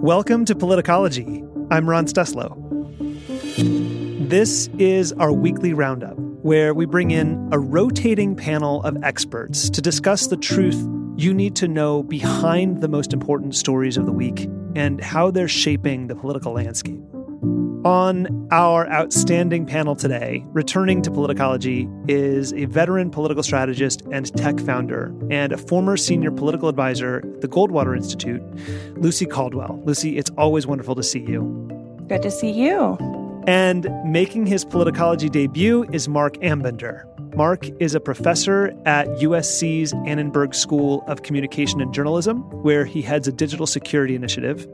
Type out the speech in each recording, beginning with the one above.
Welcome to Politicology. I'm Ron Steslow. This is our weekly roundup, where we bring in a rotating panel of experts to discuss the truth you need to know behind the most important stories of the week and how they're shaping the political landscape. On our outstanding panel today, returning to Politicology, is a veteran political strategist and tech founder and a former senior political advisor at the Goldwater Institute, Lucy Caldwell. Lucy, it's always wonderful to see you. Good to see you. And making his Politicology debut is Marc Ambinder. Marc is a professor at USC's Annenberg School of Communication and Journalism, where he heads a digital security initiative,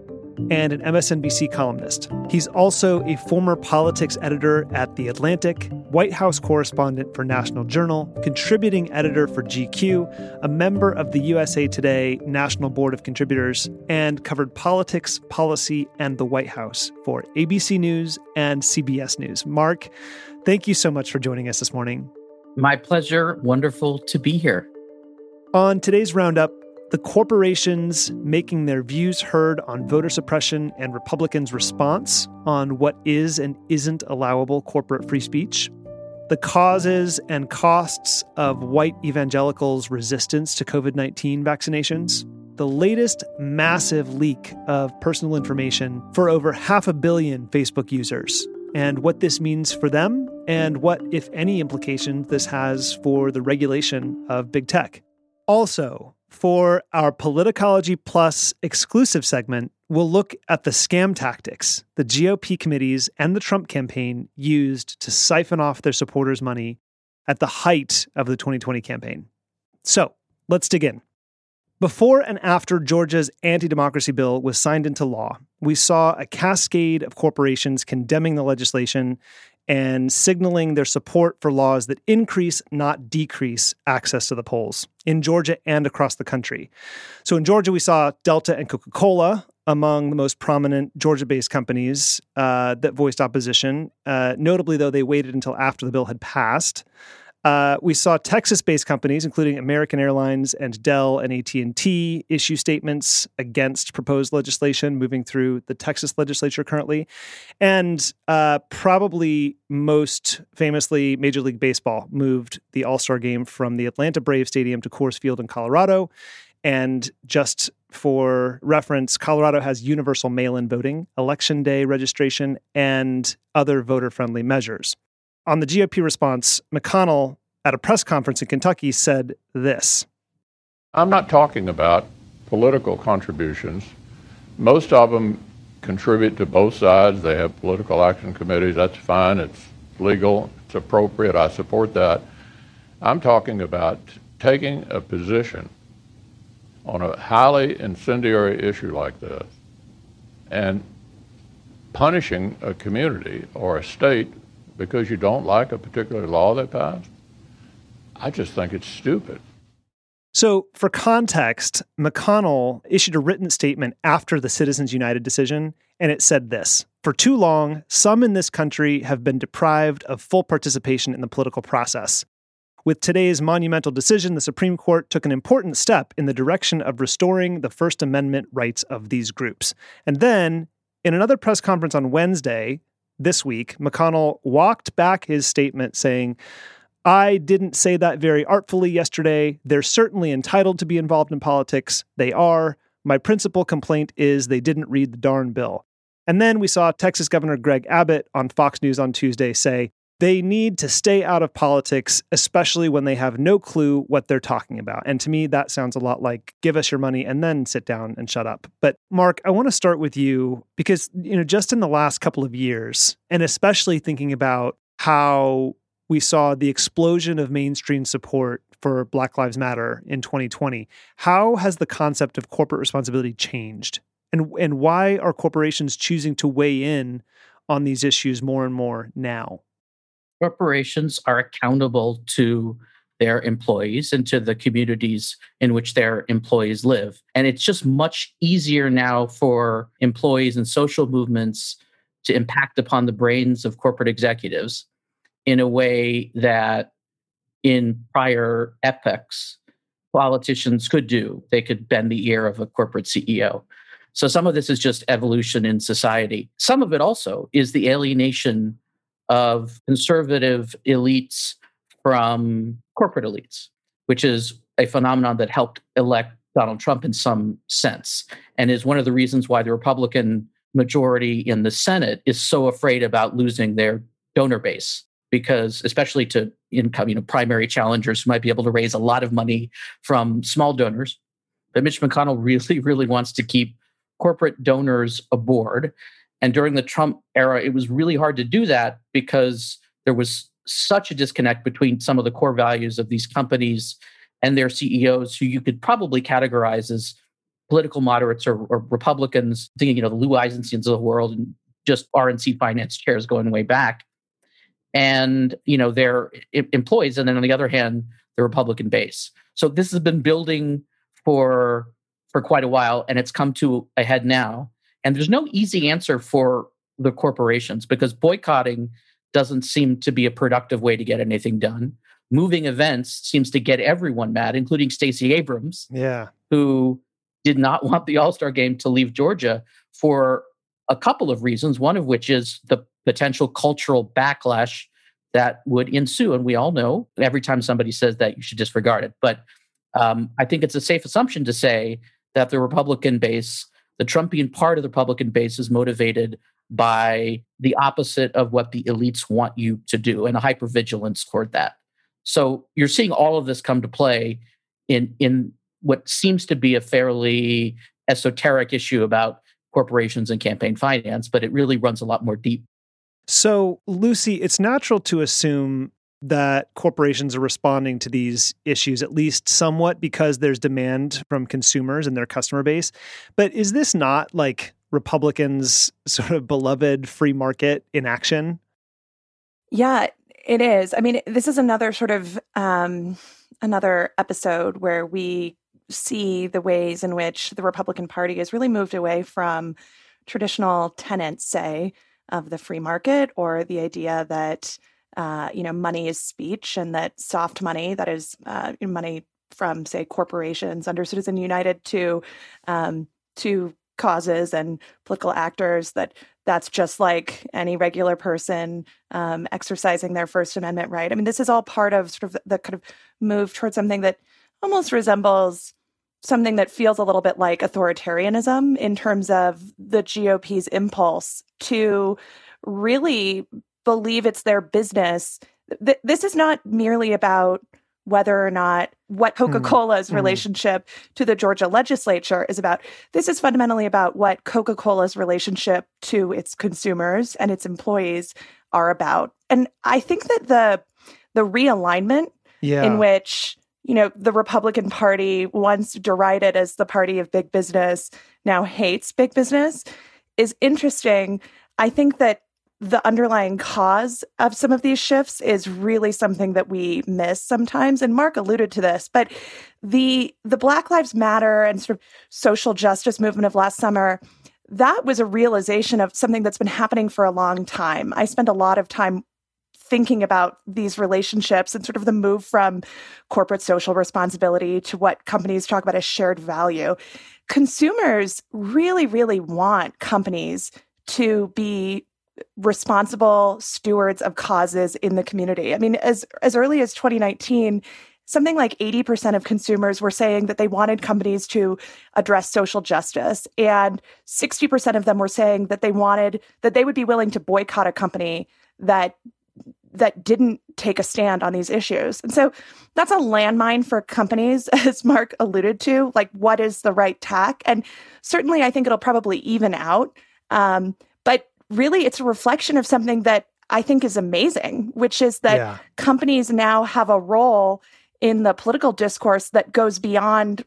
and an MSNBC columnist. He's also a former politics editor at The Atlantic, White House correspondent for National Journal, contributing editor for GQ, a member of the USA Today National Board of Contributors, and covered politics, policy, and the White House for ABC News and CBS News. Marc, thank you so much for joining us this morning. My pleasure. Wonderful to be here. On today's roundup, the corporations making their views heard on voter suppression and Republicans' response on what is and isn't allowable corporate free speech, the causes and costs of white evangelicals' resistance to COVID-19 vaccinations, the latest massive leak of personal information for over 500 million Facebook users, and what this means for them and what, if any, implications this has for the regulation of big tech. Also, for our Politicology Plus exclusive segment, we'll look at the scam tactics the GOP committees and the Trump campaign used to siphon off their supporters' money at the height of the 2020 campaign. So let's dig in. Before and after Georgia's anti-democracy bill was signed into law, we saw a cascade of corporations condemning the legislation and signaling their support for laws that increase, not decrease, access to the polls in Georgia and across the country. So in Georgia, we saw Delta and Coca-Cola among the most prominent Georgia-based companies that voiced opposition. Notably, though, they waited until after the bill had passed. We saw Texas-based companies, including American Airlines and Dell and AT&T, issue statements against proposed legislation moving through the Texas legislature currently. And probably most famously, Major League Baseball moved the All-Star game from the Atlanta Braves Stadium to Coors Field in Colorado. And just for reference, Colorado has universal mail-in voting, election day registration, and other voter-friendly measures. On the GOP response, McConnell, at a press conference in Kentucky, said this. I'm not talking about political contributions. Most of them contribute to both sides. They have political action committees. That's fine. It's legal. It's appropriate. I support that. I'm talking about taking a position on a highly incendiary issue like this and punishing a community or a state because you don't like a particular law they passed? I just think it's stupid. So for context, McConnell issued a written statement after the Citizens United decision, and it said this. For too long, some in this country have been deprived of full participation in the political process. With today's monumental decision, the Supreme Court took an important step in the direction of restoring the First Amendment rights of these groups. And then, in another press conference on Wednesday, this week, McConnell walked back his statement saying, I didn't say that very artfully yesterday. They're certainly entitled to be involved in politics. They are. My principal complaint is they didn't read the darn bill. And then we saw Texas Governor Greg Abbott on Fox News on Tuesday say, they need to stay out of politics, especially when they have no clue what they're talking about. And to me, that sounds a lot like give us your money and then sit down and shut up. But Marc, I want to start with you because, just in the last couple of years, and especially thinking about how we saw the explosion of mainstream support for Black Lives Matter in 2020, how has the concept of corporate responsibility changed? And why are corporations choosing to weigh in on these issues more and more now? Corporations are accountable to their employees and to the communities in which their employees live. And it's just much easier now for employees and social movements to impact upon the brains of corporate executives in a way that in prior epochs politicians could do. They could bend the ear of a corporate CEO. So some of this is just evolution in society. Some of it also is the alienation of conservative elites from corporate elites, which is a phenomenon that helped elect Donald Trump in some sense, and is one of the reasons why the Republican majority in the Senate is so afraid about losing their donor base, because especially to income, primary challengers who might be able to raise a lot of money from small donors. But Mitch McConnell really, really wants to keep corporate donors aboard. And during the Trump era, it was really hard to do that because there was such a disconnect between some of the core values of these companies and their CEOs, who you could probably categorize as political moderates or Republicans, thinking, the Lou Eisensteins of the world and just RNC finance chairs going way back, and, their employees. And then on the other hand, the Republican base. So this has been building for quite a while, and it's come to a head now. And there's no easy answer for the corporations, because boycotting doesn't seem to be a productive way to get anything done. Moving events seems to get everyone mad, including Stacey Abrams, who did not want the All-Star Game to leave Georgia for a couple of reasons, one of which is the potential cultural backlash that would ensue. And we all know every time somebody says that, you should disregard it. But I think it's a safe assumption to say that the Republican base, the Trumpian part of the Republican base, is motivated by the opposite of what the elites want you to do, and a hypervigilance toward that. So you're seeing all of this come to play in what seems to be a fairly esoteric issue about corporations and campaign finance, but it really runs a lot more deep. So, Lucy, it's natural to assume that corporations are responding to these issues, at least somewhat, because there's demand from consumers and their customer base. But is this not like Republicans' sort of beloved free market in action? Yeah, it is. I mean, this is another sort of another episode where we see the ways in which the Republican Party has really moved away from traditional tenets, say, of the free market, or the idea that money is speech, and that soft money, that is money from, say, corporations under Citizens United to causes and political actors, that's just like any regular person exercising their First Amendment right. I mean, this is all part of sort of the kind of move towards something that almost resembles something that feels a little bit like authoritarianism, in terms of the GOP's impulse to really believe it's their business. This is not merely about whether or not what Coca-Cola's relationship to the Georgia legislature is about. This is fundamentally about what Coca-Cola's relationship to its consumers and its employees are about. And I think that the realignment in which, the Republican Party, once derided as the party of big business, now hates big business, is interesting. I think that the underlying cause of some of these shifts is really something that we miss sometimes. And Mark alluded to this, but the Black Lives Matter and sort of social justice movement of last summer, that was a realization of something that's been happening for a long time. I spent a lot of time thinking about these relationships and sort of the move from corporate social responsibility to what companies talk about as shared value. Consumers really, really want companies to be responsible stewards of causes in the community. I mean, as early as 2019, something like 80% of consumers were saying that they wanted companies to address social justice, and 60% of them were saying that they would be willing to boycott a company that didn't take a stand on these issues. And so that's a landmine for companies, as Mark alluded to, like, what is the right tack? And certainly I think it'll probably even out. Really, it's a reflection of something that I think is amazing, which is that companies now have a role in the political discourse that goes beyond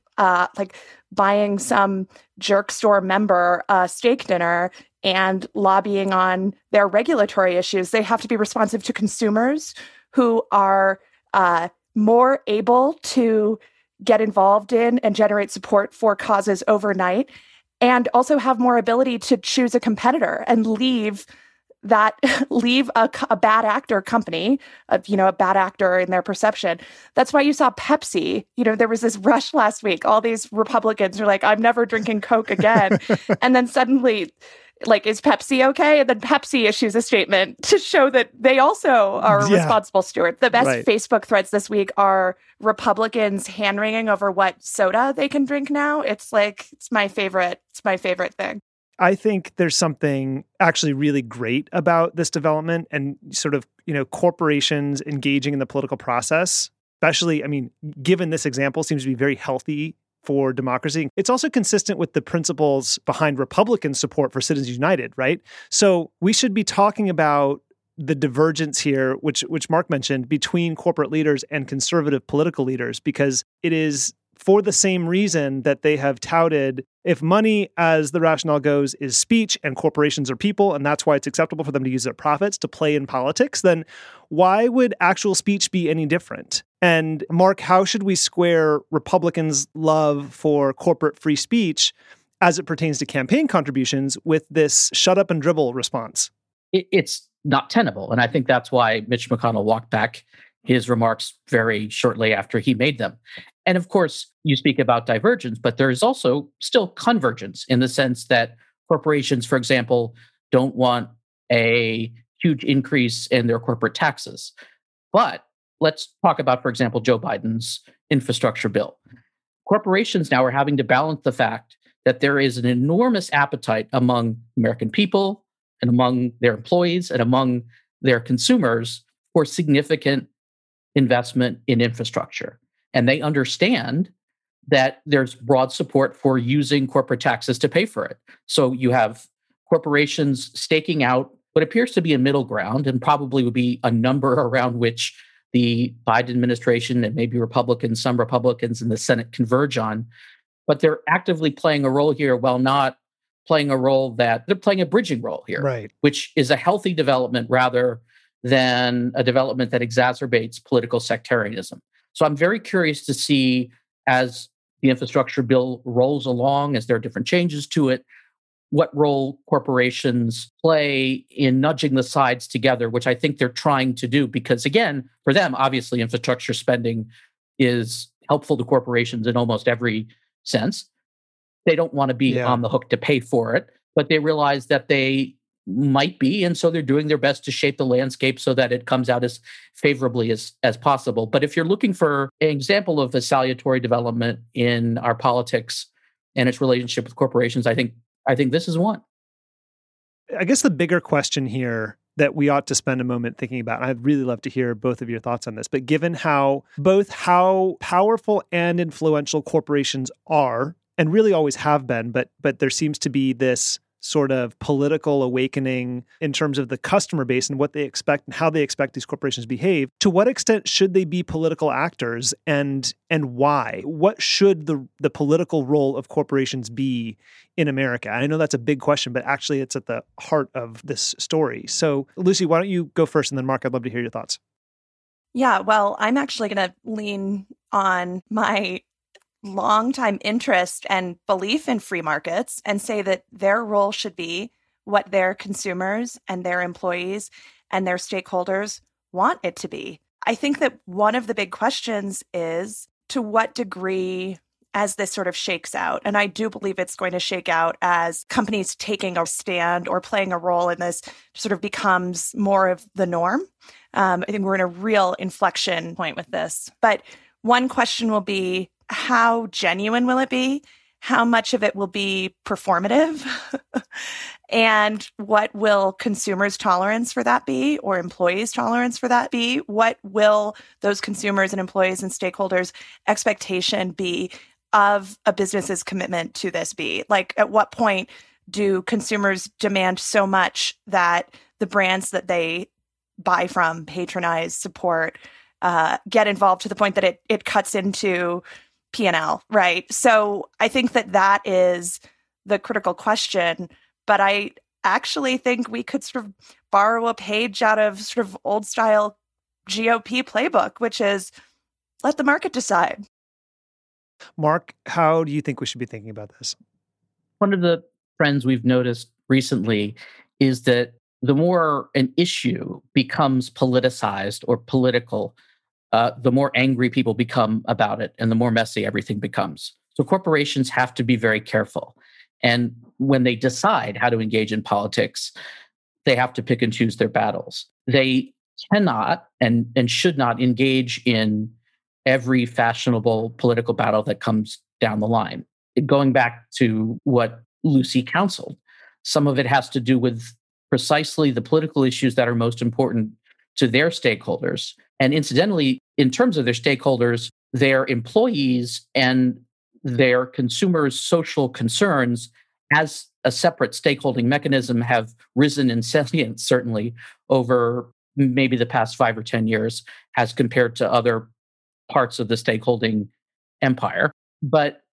buying some jerk store member a steak dinner and lobbying on their regulatory issues. They have to be responsive to consumers, who are more able to get involved in and generate support for causes overnight, and also have more ability to choose a competitor and leave that leave a bad actor company, a bad actor in their perception. That's why you saw Pepsi. There was this rush last week. All these Republicans are like, I'm never drinking Coke again. And then suddenly, is Pepsi okay? And then Pepsi issues a statement to show that they also are a responsible steward. The best Facebook threads this week are Republicans hand-wringing over what soda they can drink now. It's my favorite thing. I think there's something actually really great about this development and sort of, corporations engaging in the political process, especially, given this example, seems to be very healthy for democracy. It's also consistent with the principles behind Republican support for Citizens United, right? So we should be talking about the divergence here, which Mark mentioned, between corporate leaders and conservative political leaders, because it is for the same reason that they have touted, if money, as the rationale goes, is speech and corporations are people, and that's why it's acceptable for them to use their profits to play in politics, then why would actual speech be any different? And Mark, how should we square Republicans' love for corporate free speech as it pertains to campaign contributions with this shut up and dribble response? It's not tenable. And I think that's why Mitch McConnell walked back his remarks very shortly after he made them. And of course, you speak about divergence, but there is also still convergence in the sense that corporations, for example, don't want a huge increase in their corporate taxes. But let's talk about, for example, Joe Biden's infrastructure bill. Corporations now are having to balance the fact that there is an enormous appetite among American people and among their employees and among their consumers for significant investment in infrastructure. And they understand that there's broad support for using corporate taxes to pay for it. So you have corporations staking out what appears to be a middle ground and probably would be a number around which the Biden administration and maybe Republicans, some Republicans in the Senate converge on. But they're actively playing a role here while not playing a role that they're playing a bridging role here, right, which is a healthy development rather than a development that exacerbates political sectarianism. So I'm very curious to see, as the infrastructure bill rolls along, as there are different changes to it, what role corporations play in nudging the sides together, which I think they're trying to do. Because again, for them, obviously, infrastructure spending is helpful to corporations in almost every sense. They don't want to be on the hook to pay for it, but they realize that they might be. And so they're doing their best to shape the landscape so that it comes out as favorably as possible. But if you're looking for an example of a salutary development in our politics and its relationship with corporations, I think this is one. I guess the bigger question here that we ought to spend a moment thinking about, and I'd really love to hear both of your thoughts on this, but given how powerful and influential corporations are, and really always have been, but there seems to be this sort of political awakening in terms of the customer base and what they expect and how they expect these corporations to behave. To what extent should they be political actors and why? What should the political role of corporations be in America? I know that's a big question, but actually it's at the heart of this story. So Lucy, why don't you go first? And then Mark, I'd love to hear your thoughts. Yeah, well, I'm actually going to lean on my longtime interest and belief in free markets and say that their role should be what their consumers and their employees and their stakeholders want it to be. I think that one of the big questions is to what degree, as this sort of shakes out, and I do believe it's going to shake out as companies taking a stand or playing a role in this sort of becomes more of the norm. I think we're in a real inflection point with this. But one question will be, how genuine will it be? How much of it will be performative? And what will consumers' tolerance for that be, or employees' tolerance for that be? What will those consumers and employees and stakeholders' expectation be of a business's commitment to this be? At what point do consumers demand so much that the brands that they buy from, patronize, support, get involved to the point that it cuts into P&L, right? So I think that is the critical question, but I actually think we could sort of borrow a page out of sort of old style GOP playbook, which is let the market decide. Mark, how do you think we should be thinking about this? One of the trends we've noticed recently is that the more an issue becomes politicized or political, the more angry people become about it and the more messy everything becomes. So corporations have to be very careful. And when they decide how to engage in politics, they have to pick and choose their battles. They cannot and should not engage in every fashionable political battle that comes down the line. Going back to what Lucy counseled, some of it has to do with precisely the political issues that are most important to their stakeholders. And incidentally, in terms of their stakeholders, their employees and their consumers' social concerns as a separate stakeholding mechanism have risen in salience, certainly, over maybe the past 5 or 10 years as compared to other parts of the stakeholding empire. But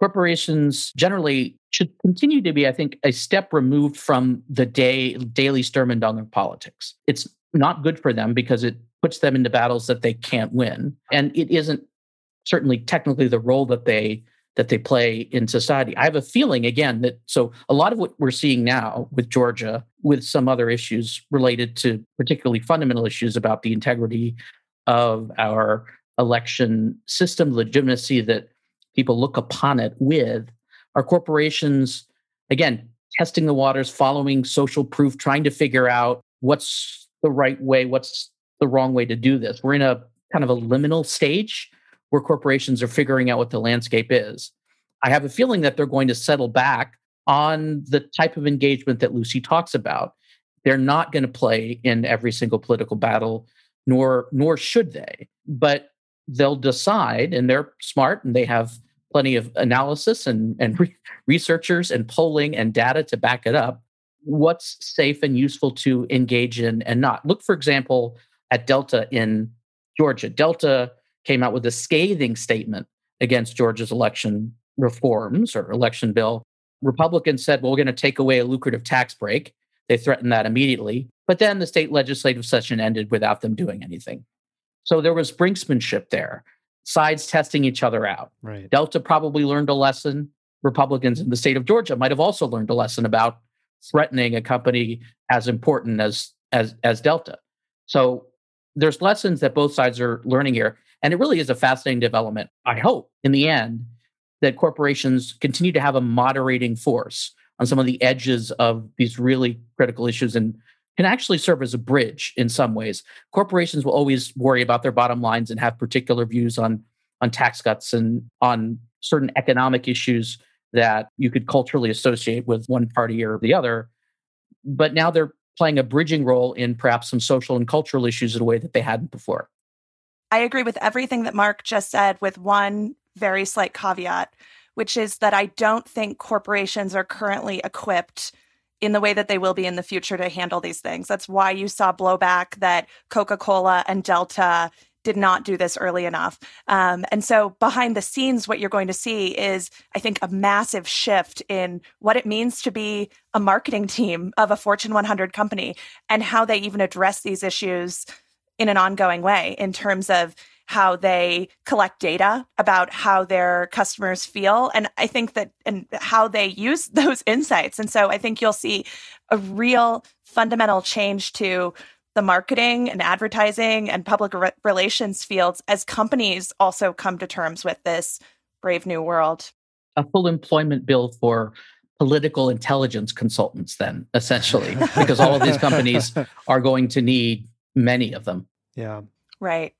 corporations generally should continue to be, I think, a step removed from the daily Sturm und Drang of politics. It's not good for them because it puts them into battles that they can't win. And it isn't certainly technically the role that they play in society. I have a feeling, again, that so a lot of what we're seeing now with Georgia, with some other issues related to particularly fundamental issues about the integrity of our election system, legitimacy that people look upon it with, are corporations, again, testing the waters, following social proof, trying to figure out what's the right way, what's the wrong way to do this. We're in a kind of a liminal stage where corporations are figuring out what the landscape is. I have a feeling that they're going to settle back on the type of engagement that Lucy talks about. They're not going to play in every single political battle, nor should they. But they'll decide, and they're smart, and they have plenty of analysis and researchers and polling and data to back it up, what's safe and useful to engage in and not. Look, for example, at Delta in Georgia. Delta came out with a scathing statement against Georgia's election reforms or election bill. Republicans said, well, we're going to take away a lucrative tax break. They threatened that immediately. But then the state legislative session ended without them doing anything. So there was brinksmanship there, sides testing each other out. Right. Delta probably learned a lesson. Republicans in the state of Georgia might have also learned a lesson about threatening a company as important as Delta. So there's lessons that both sides are learning here. And it really is a fascinating development, I hope, in the end, that corporations continue to have a moderating force on some of the edges of these really critical issues and can actually serve as a bridge in some ways. Corporations will always worry about their bottom lines and have particular views on tax cuts and on certain economic issues that you could culturally associate with one party or the other. But now they're playing a bridging role in perhaps some social and cultural issues in a way that they hadn't before. I agree with everything that Marc just said, with one very slight caveat, which is that I don't think corporations are currently equipped in the way that they will be in the future to handle these things. That's why you saw blowback that Coca-Cola and Delta did not do this early enough. And so behind the scenes, what you're going to see is, I think, a massive shift in what it means to be a marketing team of a Fortune 100 company and how they even address these issues in an ongoing way, in terms of how they collect data about how their customers feel, and I think that, and how they use those insights. And so I think you'll see a real fundamental change to the marketing and advertising and public relations fields as companies also come to terms with this brave new world. A full employment bill for political intelligence consultants, then, essentially, because all of these companies are going to need many of them. Yeah. Right.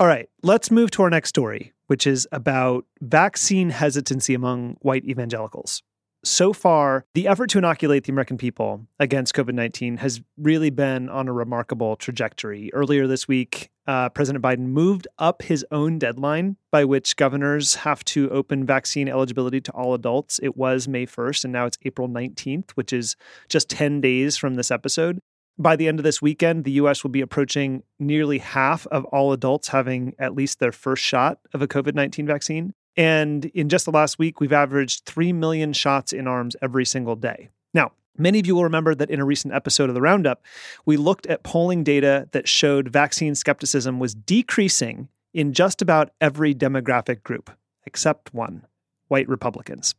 All right. Let's move to our next story, which is about vaccine hesitancy among white evangelicals. So far, the effort to inoculate the American people against COVID-19 has really been on a remarkable trajectory. Earlier this week, President Biden moved up his own deadline by which governors have to open vaccine eligibility to all adults. It was May 1st, and now it's April 19th, which is just 10 days from this episode. By the end of this weekend, the U.S. will be approaching nearly half of all adults having at least their first shot of a COVID-19 vaccine. And in just the last week, we've averaged 3 million shots in arms every single day. Now, many of you will remember that in a recent episode of The Roundup, we looked at polling data that showed vaccine skepticism was decreasing in just about every demographic group, except one, white Republicans.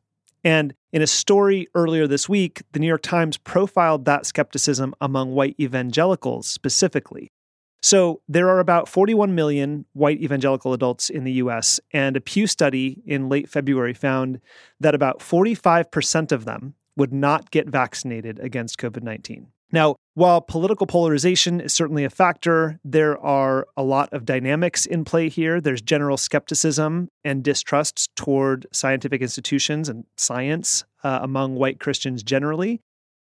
And in a story earlier this week, the New York Times profiled that skepticism among white evangelicals specifically. So there are about 41 million white evangelical adults in the U.S., and a Pew study in late February found that about 45% of them would not get vaccinated against COVID-19. Now, while political polarization is certainly a factor, there are a lot of dynamics in play here. There's general skepticism and distrust toward scientific institutions and science among white Christians generally.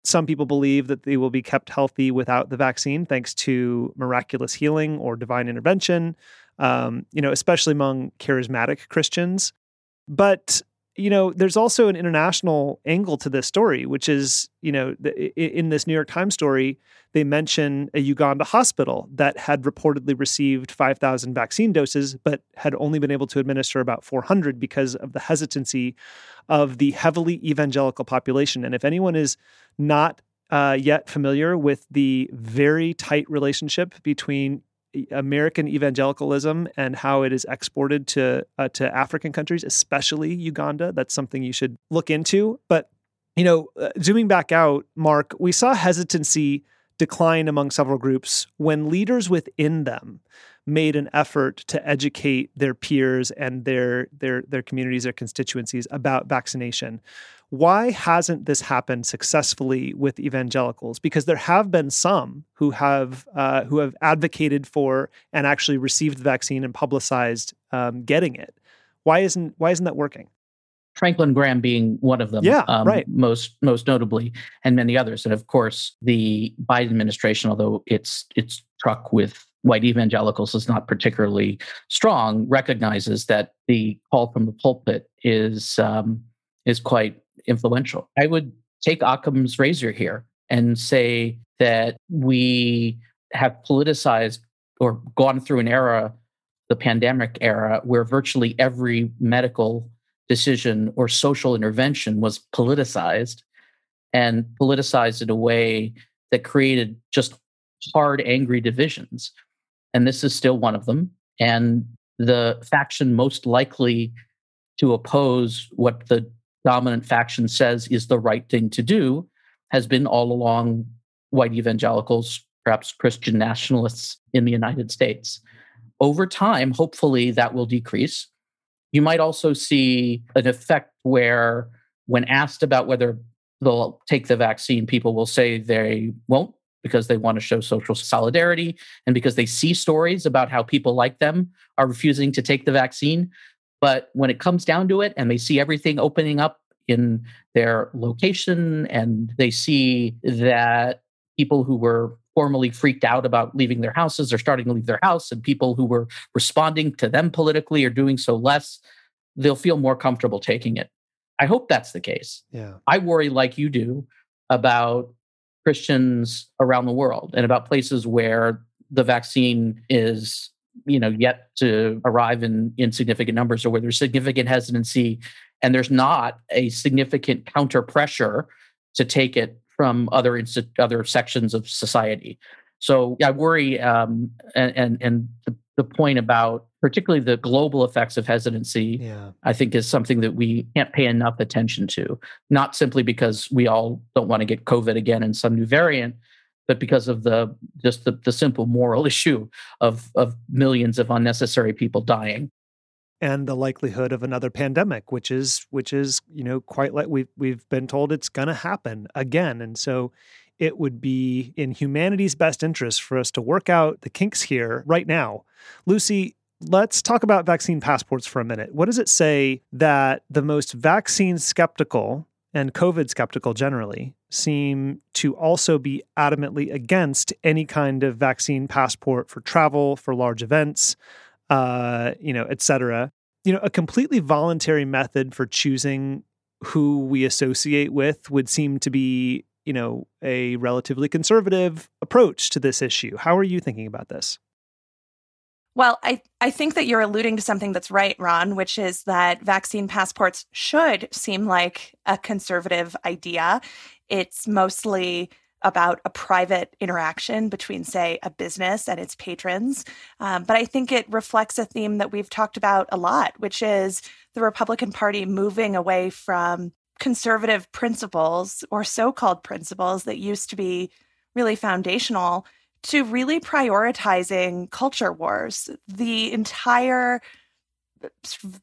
Some people believe that they will be kept healthy without the vaccine thanks to miraculous healing or divine intervention, especially among charismatic Christians. But there's also an international angle to this story, which is, in this New York Times story, they mention a Uganda hospital that had reportedly received 5,000 vaccine doses, but had only been able to administer about 400 because of the hesitancy of the heavily evangelical population. And if anyone is not yet familiar with the very tight relationship between American evangelicalism and how it is exported to African countries, especially Uganda. That's something you should look into. But, zooming back out, Mark, we saw hesitancy decline among several groups when leaders within them made an effort to educate their peers and their communities, their constituencies about vaccination. Why hasn't this happened successfully with evangelicals? Because there have been some who have advocated for and actually received the vaccine and publicized getting it. Why isn't that working? Franklin Graham being one of them, right. most notably, and many others. And of course, the Biden administration, although its truck with white evangelicals is not particularly strong, recognizes that the call from the pulpit is quite influential. I would take Occam's razor here and say that we have politicized or gone through an era, the pandemic era, where virtually every medical decision or social intervention was politicized in a way that created just hard, angry divisions. And this is still one of them. And the faction most likely to oppose what the dominant faction says is the right thing to do has been all along white evangelicals, perhaps Christian nationalists in the United States. Over time, hopefully that will decrease. You might also see an effect where, when asked about whether they'll take the vaccine, people will say they won't because they want to show social solidarity and because they see stories about how people like them are refusing to take the vaccine. But when it comes down to it and they see everything opening up in their location and they see that people who were formerly freaked out about leaving their houses are starting to leave their house, and people who were responding to them politically are doing so less, they'll feel more comfortable taking it. I hope that's the case. Yeah. I worry, like you do, about Christians around the world and about places where the vaccine is yet to arrive in significant numbers, or where there's significant hesitancy and there's not a significant counter pressure to take it from other sections of society. So I worry, and the point about particularly the global effects of hesitancy, I think is something that we can't pay enough attention to, not simply because we all don't want to get COVID again and some new variant, but because of the simple moral issue of millions of unnecessary people dying, and the likelihood of another pandemic, which is quite like we've been told it's going to happen again. And so it would be in humanity's best interest for us to work out the kinks here right now. Lucy, let's talk about vaccine passports for a minute. What does it say that the most vaccine skeptical and COVID skeptical generally seem to also be adamantly against any kind of vaccine passport for travel, for large events, et cetera? A completely voluntary method for choosing who we associate with would seem to be, a relatively conservative approach to this issue. How are you thinking about this? Well, I think that you're alluding to something that's right, Ron, which is that vaccine passports should seem like a conservative idea. It's mostly about a private interaction between, say, a business and its patrons. But I think it reflects a theme that we've talked about a lot, which is the Republican Party moving away from conservative principles or so-called principles that used to be really foundational to really prioritizing culture wars. The entire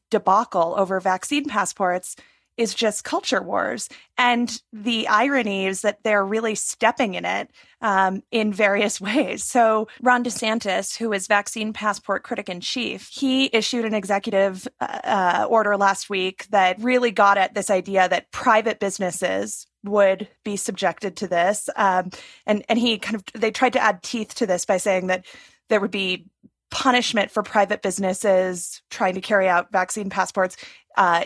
debacle over vaccine passports is just culture wars. And the irony is that they're really stepping in it in various ways. So Ron DeSantis, who is vaccine passport critic in chief, he issued an executive order last week that really got at this idea that private businesses would be subjected to this. And he kind of, they tried to add teeth to this by saying that there would be punishment for private businesses trying to carry out vaccine passports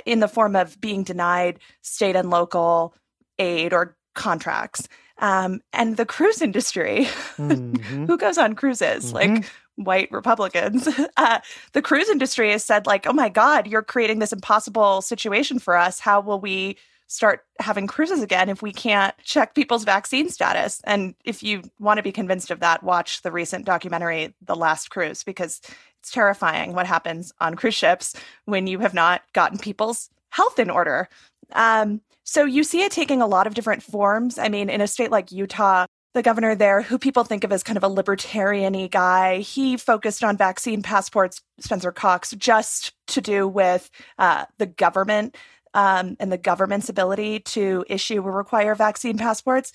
in the form of being denied state and local aid or contracts. And the cruise industry, who goes on cruises? Like white Republicans. The cruise industry has said, like, oh my God, you're creating this impossible situation for us. How will we start having cruises again if we can't check people's vaccine status? And if you want to be convinced of that, watch the recent documentary, The Last Cruise, because it's terrifying what happens on cruise ships when you have not gotten people's health in order. So you see it taking a lot of different forms. I mean, in a state like Utah, the governor there, who people think of as kind of a libertarian-y guy, he focused on vaccine passports, Spencer Cox, just to do with the government and the government's ability to issue or require vaccine passports.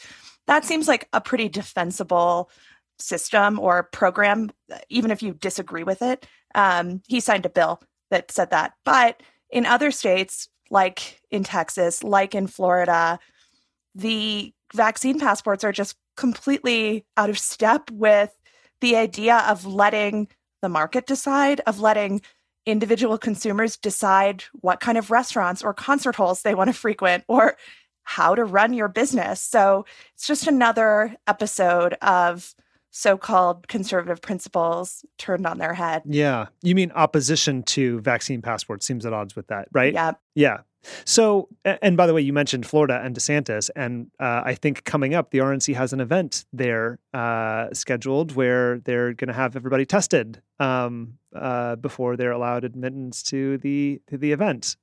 That seems like a pretty defensible system or program, even if you disagree with it. He signed a bill that said that. But in other states, like in Texas, like in Florida, the vaccine passports are just completely out of step with the idea of letting the market decide, of letting individual consumers decide what kind of restaurants or concert halls they want to frequent or how to run your business. So it's just another episode of so-called conservative principles turned on their head. Yeah. You mean opposition to vaccine passports seems at odds with that, right? Yeah. Yeah. So, and by the way, you mentioned Florida and DeSantis, and I think coming up, the RNC has an event there scheduled where they're going to have everybody tested before they're allowed admittance to the event,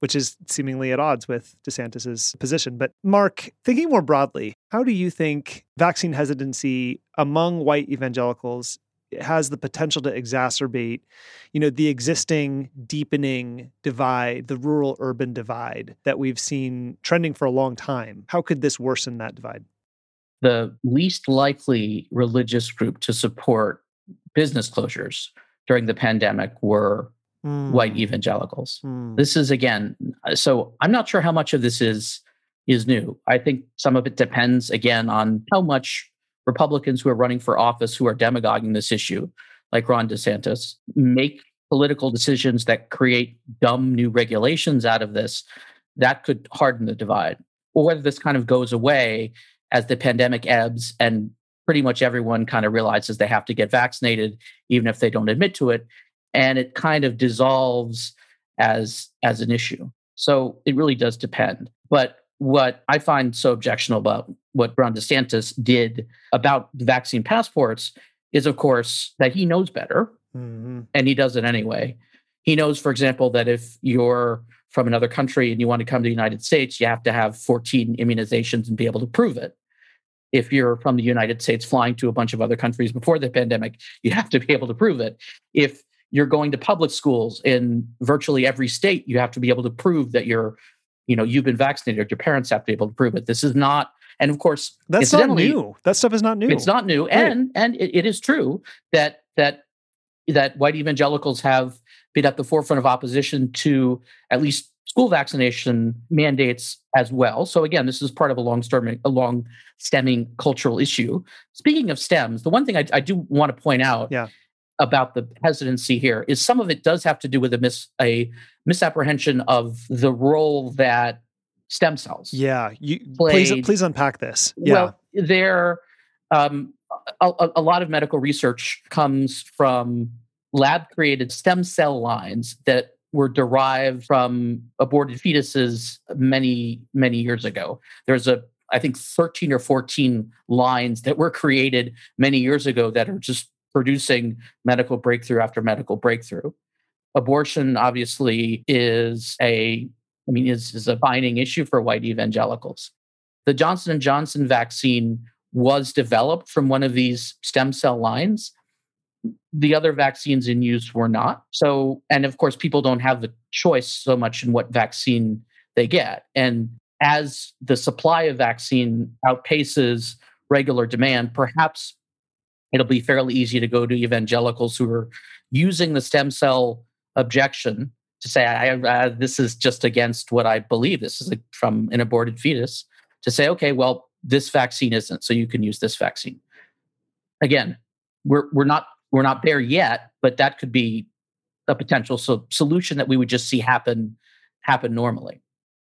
which is seemingly at odds with DeSantis's position. But Marc, thinking more broadly, how do you think vaccine hesitancy among white evangelicals has the potential to exacerbate, you know, the existing deepening divide, the rural-urban divide that we've seen trending for a long time? How could this worsen that divide? The least likely religious group to support business closures during the pandemic were white evangelicals. This is, again, so I'm not sure how much of this is new. I think some of it depends, again, on how much Republicans who are running for office, who are demagoguing this issue, like Ron DeSantis, make political decisions that create dumb new regulations out of this, that could harden the divide. Or whether this kind of goes away as the pandemic ebbs and pretty much everyone kind of realizes they have to get vaccinated, even if they don't admit to it, and it kind of dissolves as an issue. So it really does depend. But what I find so objectionable about what Ron DeSantis did about the vaccine passports is, of course, that he knows better, and he does it anyway. He knows, for example, that if you're from another country and you want to come to the United States, you have to have 14 immunizations and be able to prove it. If you're from the United States flying to a bunch of other countries before the pandemic, you have to be able to prove it. If you're going to public schools in virtually every state, you have to be able to prove that you've been vaccinated, your parents have to be able to prove it. This is not, and of course, that's not new. That stuff is not new. It's not new. Right. And it is true that white evangelicals have been at the forefront of opposition to at least school vaccination mandates as well. So again, this is part of a long-stemming cultural issue. Speaking of stems, the one thing I do want to point out about the hesitancy here is some of it does have to do with a misapprehension of the role that stem cells. Yeah, please unpack this. Yeah. Well, there a lot of medical research comes from lab-created stem cell lines that were derived from aborted fetuses many, many years ago. There's I think 13 or 14 lines that were created many years ago that are just producing medical breakthrough after medical breakthrough. Abortion, obviously, is a I mean, is a binding issue for white evangelicals. The Johnson & Johnson vaccine was developed from one of these stem cell lines. The other vaccines in use were not. So, and of course, people don't have the choice so much in what vaccine they get. And as the supply of vaccine outpaces regular demand, perhaps it'll be fairly easy to go to evangelicals who are using the stem cell objection to say, this is just against what I believe. This is from an aborted fetus. To say, okay, well, this vaccine isn't, so you can use this vaccine. Again, we're not there yet, but that could be a potential solution that we would just see happen normally.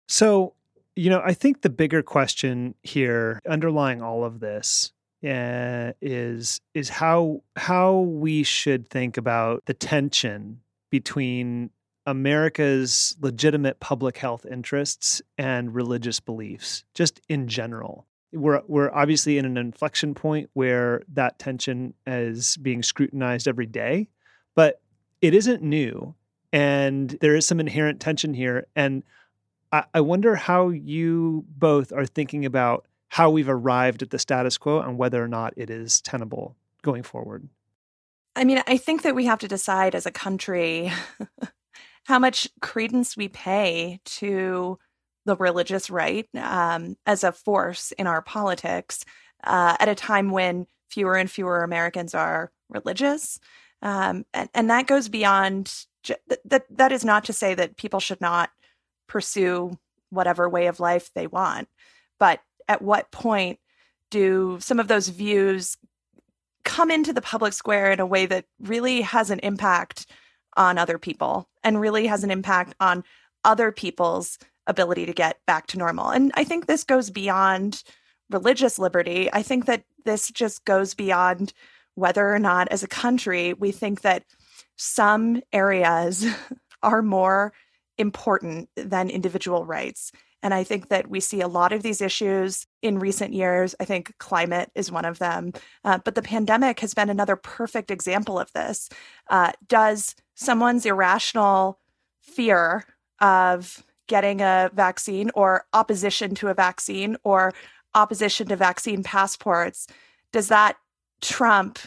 So, I think the bigger question here, underlying all of this, is how we should think about the tension between America's legitimate public health interests and religious beliefs, just in general. We're obviously in an inflection point where that tension is being scrutinized every day, but it isn't new, and there is some inherent tension here. And I wonder how you both are thinking about how we've arrived at the status quo and whether or not it is tenable going forward. I mean, I think that we have to decide as a country how much credence we pay to the religious right as a force in our politics at a time when fewer and fewer Americans are religious. And that goes beyond, that is not to say that people should not pursue whatever way of life they want. But at what point do some of those views come into the public square in a way that really has an impact on other people and really has an impact on other people's ability to get back to normal? And I think this goes beyond religious liberty. I think that this just goes beyond whether or not, as a country, we think that some areas are more important than individual rights. And I think that we see a lot of these issues in recent years. I think climate is one of them. But the pandemic has been another perfect example of this. Does someone's irrational fear of getting a vaccine or opposition to a vaccine or opposition to vaccine passports, does that trump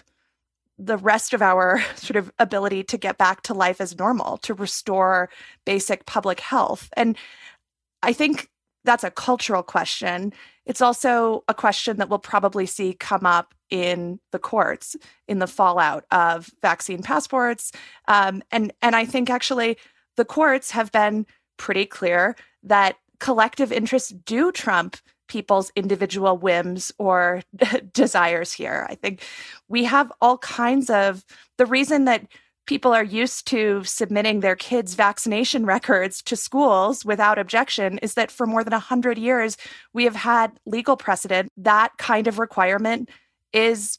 the rest of our sort of ability to get back to life as normal, to restore basic public health? And I think that's a cultural question. It's also a question that we'll probably see come up in the courts in the fallout of vaccine passports. And I think actually the courts have been pretty clear that collective interests do trump people's individual whims or desires here. I think we have all kinds of, the reason that people are used to submitting their kids' vaccination records to schools without objection is that for more than 100 years, we have had legal precedent. That kind of requirement is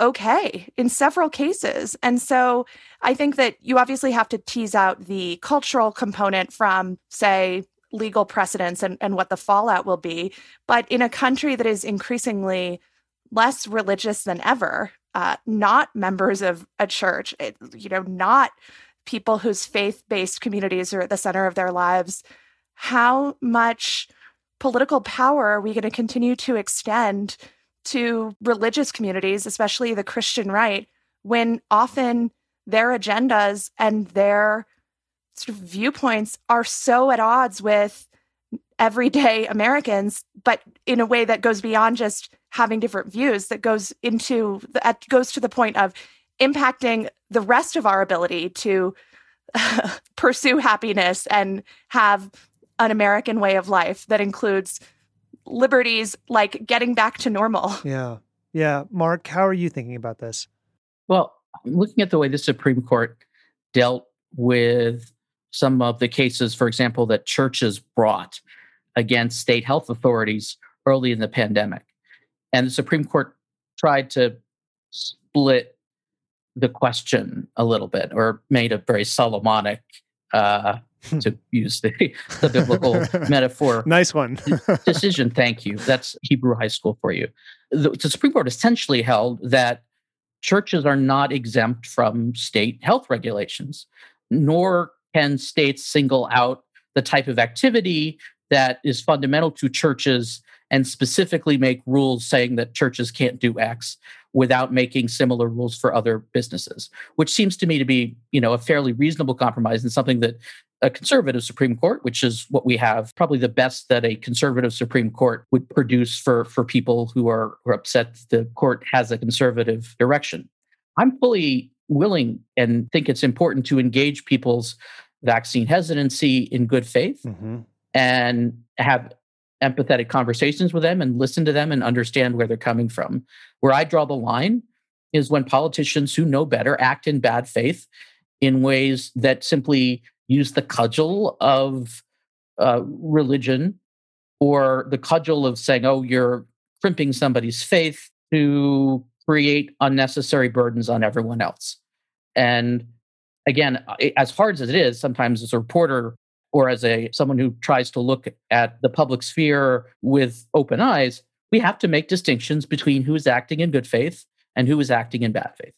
okay in several cases. And so I think that you obviously have to tease out the cultural component from, say, legal precedents and what the fallout will be. But in a country that is increasingly less religious than ever, not members of a church, not people whose faith-based communities are at the center of their lives, how much political power are we going to continue to extend to religious communities, especially the Christian right, when often their agendas and their sort of viewpoints are so at odds with everyday Americans, but in a way that goes beyond just having different views, that goes to the point of impacting the rest of our ability to pursue happiness and have an American way of life that includes liberties like getting back to normal. Yeah. Yeah. Marc, how are you thinking about this? Well, looking at the way the Supreme Court dealt with some of the cases, for example, that churches brought against state health authorities early in the pandemic. And the Supreme Court tried to split the question a little bit, or made a very Solomonic, to use the biblical metaphor. Nice one. Decision, thank you. That's Hebrew high school for you. The Supreme Court essentially held that churches are not exempt from state health regulations, nor can states single out the type of activity that is fundamental to churches and specifically make rules saying that churches can't do X without making similar rules for other businesses, which seems to me to be, you know, a fairly reasonable compromise and something that a conservative Supreme Court, which is what we have, probably the best that a conservative Supreme Court would produce for people who are upset the court has a conservative direction. I'm fully willing and think it's important to engage people's vaccine hesitancy in good faith and have empathetic conversations with them and listen to them and understand where they're coming from. Where I draw the line is when politicians who know better act in bad faith in ways that simply use the cudgel of religion or the cudgel of saying, oh, you're crimping somebody's faith to create unnecessary burdens on everyone else. And again, as hard as it is, sometimes as a reporter or as someone who tries to look at the public sphere with open eyes, we have to make distinctions between who is acting in good faith and who is acting in bad faith.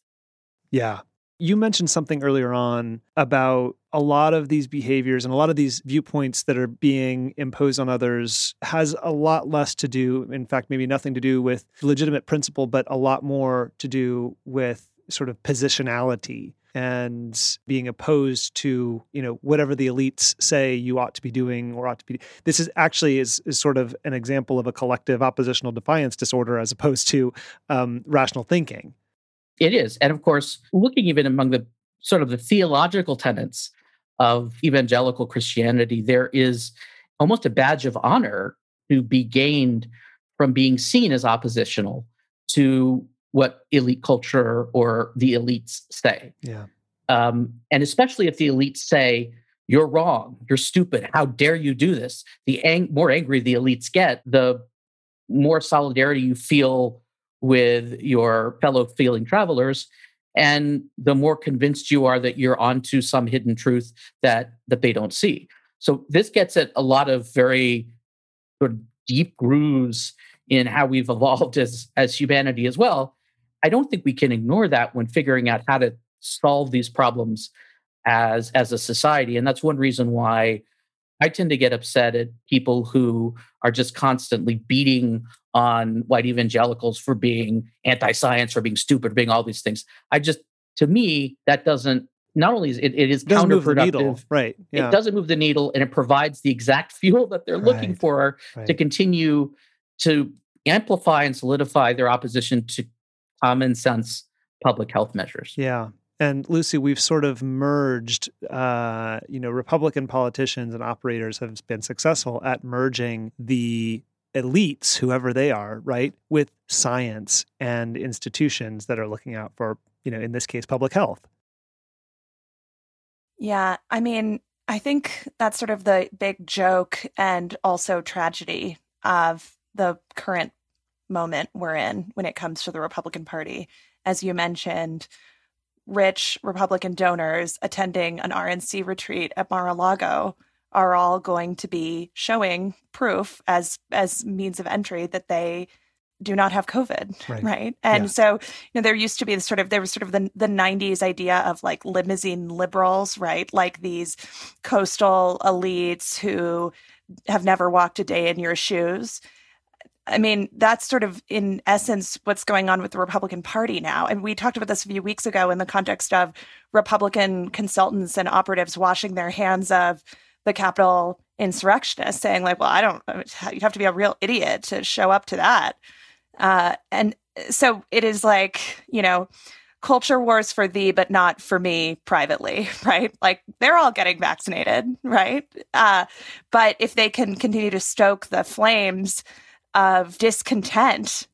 Yeah. You mentioned something earlier on about a lot of these behaviors and a lot of these viewpoints that are being imposed on others has a lot less to do, in fact, maybe nothing to do with legitimate principle, but a lot more to do with sort of positionality and being opposed to, you know, whatever the elites say you ought to be doing or ought to be. This is actually is sort of an example of a collective oppositional defiance disorder as opposed to rational thinking. It is. And of course, looking even among the sort of the theological tenets of evangelical Christianity, there is almost a badge of honor to be gained from being seen as oppositional to what elite culture or the elites say. Yeah. And especially if the elites say, you're wrong, you're stupid, how dare you do this? The more angry the elites get, the more solidarity you feel with your fellow feeling travelers, and the more convinced you are that you're onto some hidden truth that they don't see. So this gets at a lot of very sort of deep grooves in how we've evolved as humanity as well. I don't think we can ignore that when figuring out how to solve these problems as a society. And that's one reason why I tend to get upset at people who are just constantly beating on white evangelicals for being anti-science, for being stupid, for being all these things. To me, that doesn't, not only is it is counterproductive, right? Yeah. It doesn't move the needle, and it provides the exact fuel that they're looking for to continue to amplify and solidify their opposition to common sense public health measures. Yeah. And Lucy, we've sort of merged, Republican politicians and operators have been successful at merging the elites, whoever they are, right, with science and institutions that are looking out for, you know, in this case, public health. Yeah. I mean, I think that's sort of the big joke and also tragedy of the current moment we're in when it comes to the Republican Party. As you mentioned, rich Republican donors attending an RNC retreat at Mar-a-Lago are all going to be showing proof as means of entry that they do not have COVID, right? And so, you know, there used to be the 90s idea of like limousine liberals, right? Like these coastal elites who have never walked a day in your shoes. I mean, that's sort of, in essence, what's going on with the Republican Party now. And we talked about this a few weeks ago in the context of Republican consultants and operatives washing their hands of the Capitol insurrectionists, saying like, well, you'd have to be a real idiot to show up to that. And so it is like, you know, culture wars for thee, but not for me privately, right? Like they're all getting vaccinated, right? But if they can continue to stoke the flames of discontent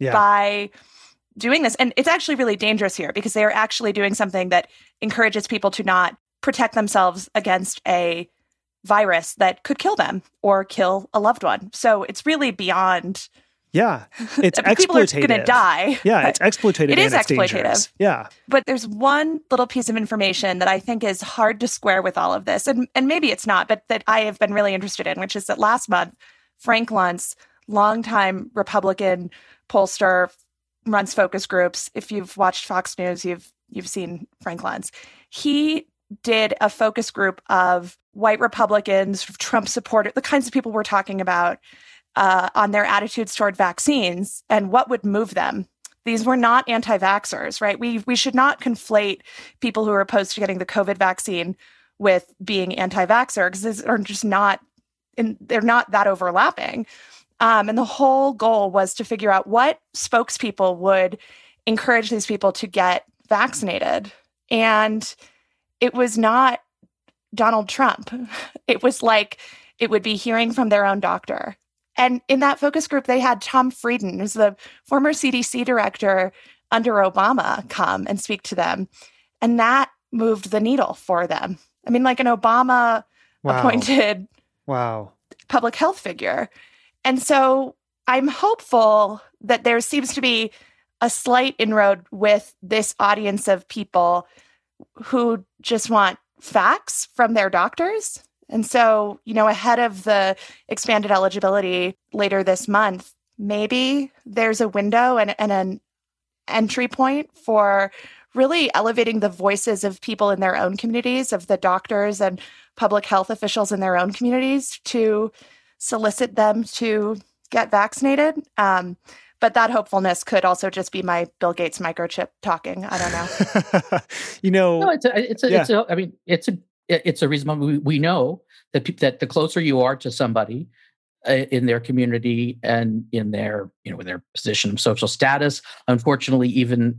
by doing this. And it's actually really dangerous here because they are actually doing something that encourages people to not protect themselves against a virus that could kill them or kill a loved one. So it's really beyond... Yeah, it's exploitative. People are going to die. Yeah, it's exploitative. It is exploitative. Dangerous. Yeah. But there's one little piece of information that I think is hard to square with all of this, and maybe it's not, but that I have been really interested in, which is that last month, Frank Luntz, longtime Republican pollster, runs focus groups. If you've watched Fox News, you've seen Frank Luntz. He did a focus group of white Republicans, Trump supporters, the kinds of people we're talking about, on their attitudes toward vaccines and what would move them. These were not anti-vaxxers, right? We should not conflate people who are opposed to getting the COVID vaccine with being anti-vaxxer, because these are just not, they're not that overlapping. And the whole goal was to figure out what spokespeople would encourage these people to get vaccinated. And it was not Donald Trump. It was like it would be hearing from their own doctor. And in that focus group, they had Tom Frieden, who's the former CDC director under Obama, come and speak to them. And that moved the needle for them. I mean, like an Obama-appointed public health figure. And so I'm hopeful that there seems to be a slight inroad with this audience of people who just want facts from their doctors. And so, you know, ahead of the expanded eligibility later this month, maybe there's a window and an entry point for really elevating the voices of people in their own communities, of the doctors and public health officials in their own communities, to solicit them to get vaccinated. But that hopefulness could also just be my Bill Gates microchip talking. I don't know. It's a reason we know that the closer you are to somebody in their community and in their, you know, in their position of social status, unfortunately, even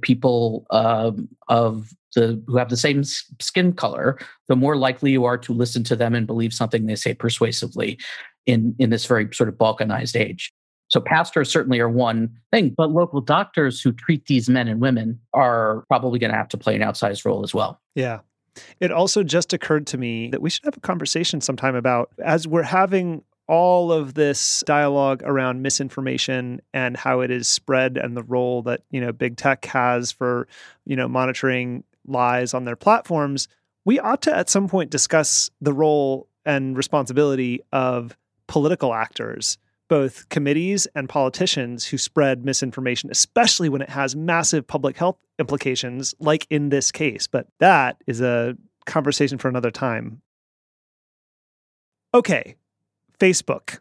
people who have the same skin color, the more likely you are to listen to them and believe something they say persuasively in this very sort of balkanized age. So pastors certainly are one thing, but local doctors who treat these men and women are probably going to have to play an outsized role as well. Yeah. It also just occurred to me that we should have a conversation sometime about, as we're having all of this dialogue around misinformation and how it is spread and the role that, you know, big tech has for, you know, monitoring lies on their platforms, we ought to at some point discuss the role and responsibility of political actors, both committees and politicians who spread misinformation, especially when it has massive public health implications, like in this case. But that is a conversation for another time. Okay, Facebook.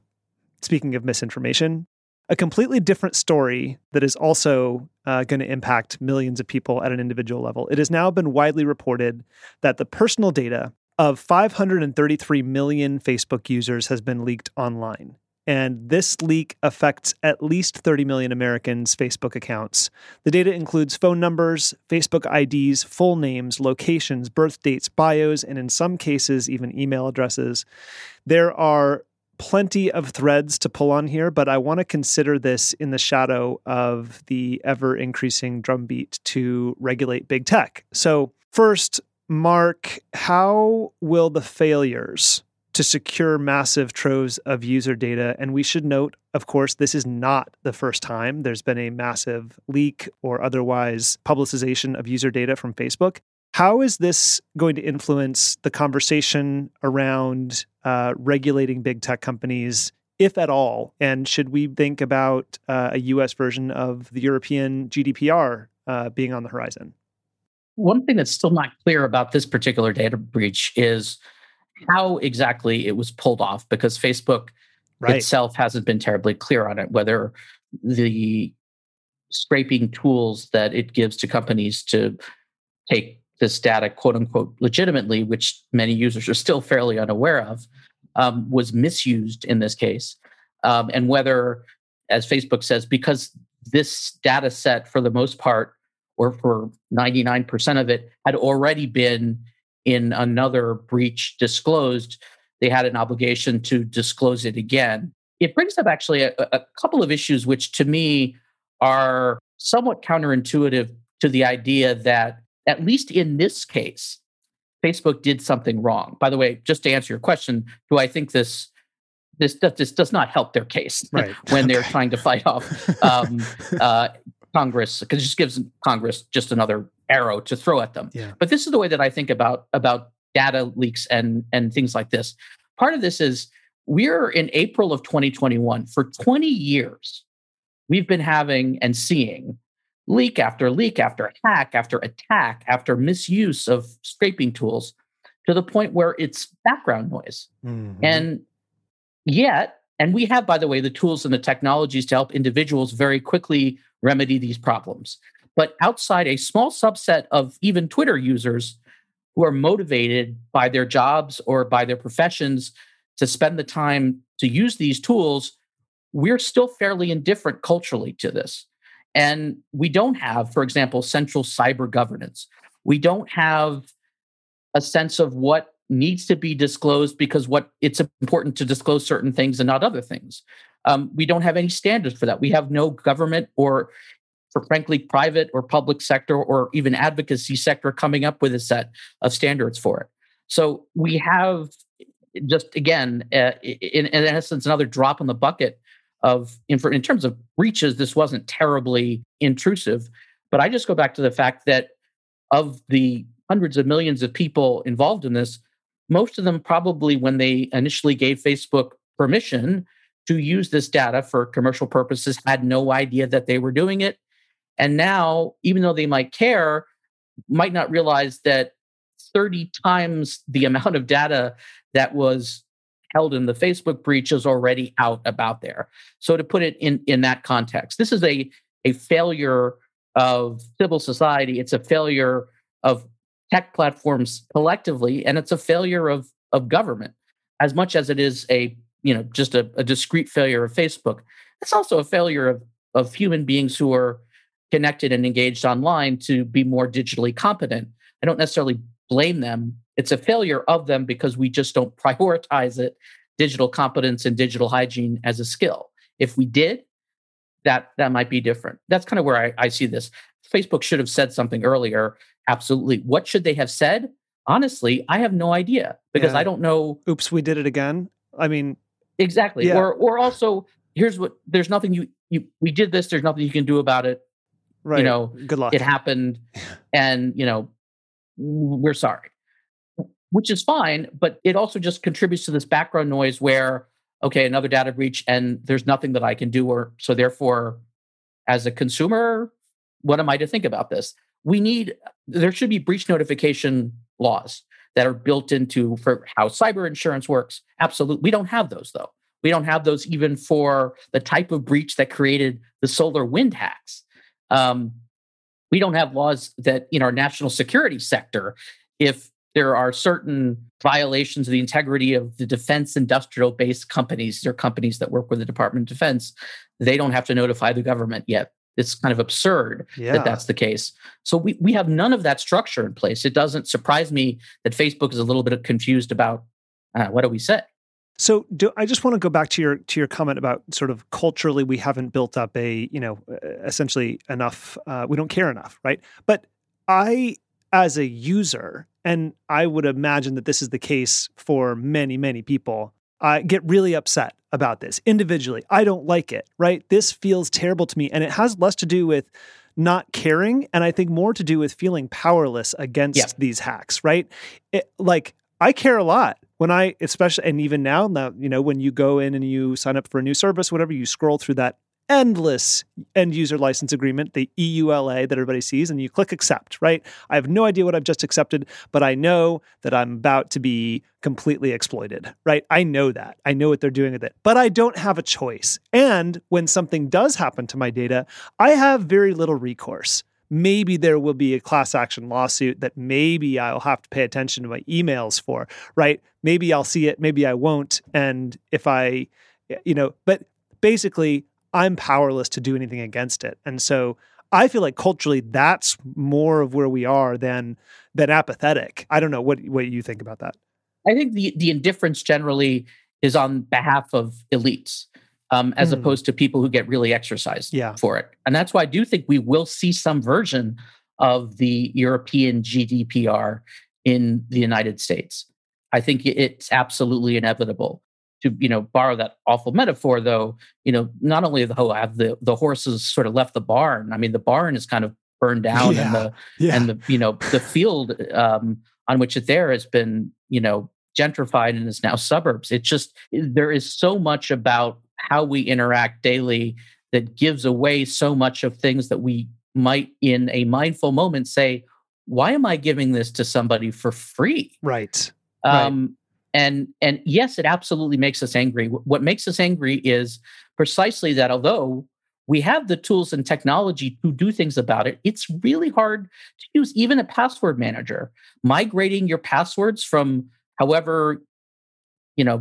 Speaking of misinformation, a completely different story that is also going to impact millions of people at an individual level. It has now been widely reported that the personal data of 533 million Facebook users has been leaked online. And this leak affects at least 30 million Americans' Facebook accounts. The data includes phone numbers, Facebook IDs, full names, locations, birth dates, bios, and in some cases, even email addresses. There are plenty of threads to pull on here, but I want to consider this in the shadow of the ever-increasing drumbeat to regulate big tech. So first, Mark, how will the failures to secure massive troves of user data? And we should note, of course, this is not the first time there's been a massive leak or otherwise publicization of user data from Facebook. How is this going to influence the conversation around regulating big tech companies, if at all? And should we think about a US version of the European GDPR being on the horizon? One thing that's still not clear about this particular data breach is how exactly it was pulled off, because Facebook itself hasn't been terribly clear on it, whether the scraping tools that it gives to companies to take this data, quote unquote, legitimately, which many users are still fairly unaware of, was misused in this case. And whether, as Facebook says, because this data set for the most part, or for 99% of it, had already been in another breach disclosed, they had an obligation to disclose it again. It brings up actually a couple of issues, which to me are somewhat counterintuitive to the idea that, at least in this case, Facebook did something wrong. By the way, just to answer your question, do I think this does not help their case when they're trying to fight off Congress, because it just gives Congress just another arrow to throw at them. Yeah. But this is the way that I think about data leaks and things like this. Part of this is we're in April of 2021. For 20 years, we've been having and seeing leak after hack after attack after misuse of scraping tools to the point where it's background noise. Mm-hmm. And yet, and we have, by the way, the tools and the technologies to help individuals very quickly remedy these problems. But outside a small subset of even Twitter users who are motivated by their jobs or by their professions to spend the time to use these tools, we're still fairly indifferent culturally to this. And we don't have, for example, central cyber governance. We don't have a sense of what needs to be disclosed because what it's important to disclose certain things and not other things. We don't have any standards for that. We have no government or, for frankly, private or public sector or even advocacy sector coming up with a set of standards for it. So we have just, again, in essence, another drop in the bucket of, in terms of breaches, this wasn't terribly intrusive. But I just go back to the fact that of the hundreds of millions of people involved in this, most of them probably, when they initially gave Facebook permission to use this data for commercial purposes, had no idea that they were doing it. And now, even though they might care, might not realize that 30 times the amount of data that was held in the Facebook breach is already out about there. So to put it in that context, this is a failure of civil society. It's a failure of tech platforms collectively, and it's a failure of government as much as it is a discrete failure of Facebook. It's also a failure of human beings who are connected and engaged online to be more digitally competent. I don't necessarily blame them. It's a failure of them because we just don't prioritize it, digital competence and digital hygiene as a skill. If we did, that might be different. That's kind of where I see this. Facebook should have said something earlier. Absolutely. What should they have said? Honestly, I have no idea because I don't know. Oops, we did it again. I mean, exactly. Yeah. Or also, here's what, there's nothing we did this, there's nothing you can do about it. Right. You know, good luck. It happened and, you know, we're sorry. Which is fine, but it also just contributes to this background noise where, okay, another data breach and there's nothing that I can do. So therefore, as a consumer, what am I to think about this? There should be breach notification laws that are built into for how cyber insurance works. Absolutely. We don't have those though. We don't have those even for the type of breach that created the solar wind hacks. We don't have laws that in our national security sector, if there are certain violations of the integrity of the defense industrial base companies or companies that work with the Department of Defense, they don't have to notify the government yet. It's kind of absurd that that's the case. So we have none of that structure in place. It doesn't surprise me that Facebook is a little bit confused about what do we say? So I just want to go back to your comment about sort of culturally we haven't built up essentially enough, we don't care enough, right? But I, as a user, and I would imagine that this is the case for many, many people, get really upset about this individually. I don't like it, right? This feels terrible to me. And it has less to do with not caring and I think more to do with feeling powerless against these hacks, right? I care a lot. When I, especially, and even now, you know, when you go in and you sign up for a new service, whatever, you scroll through that endless end user license agreement, the EULA that everybody sees, and you click accept, right? I have no idea what I've just accepted, but I know that I'm about to be completely exploited, right? I know that. I know what they're doing with it, but I don't have a choice. And when something does happen to my data, I have very little recourse. Maybe there will be a class action lawsuit that maybe I'll have to pay attention to my emails for, right? Maybe I'll see it, maybe I won't. And if I, you know, but basically I'm powerless to do anything against it. And so I feel like culturally that's more of where we are than apathetic. I don't know what you think about that. I think the indifference generally is on behalf of elites. As opposed to people who get really exercised for it. And that's why I do think we will see some version of the European GDPR in the United States. I think it's absolutely inevitable. To, you know, borrow that awful metaphor, though, you know, not only have the horses sort of left the barn. I mean, the barn is kind of burned down and the, you know, the field on which it's there has been, you know, gentrified and is now suburbs. It's just, there is so much about how we interact daily that gives away so much of things that we might in a mindful moment say, why am I giving this to somebody for free? Right. And yes, it absolutely makes us angry. What makes us angry is precisely that although we have the tools and technology to do things about it, it's really hard to use even a password manager. Migrating your passwords from however,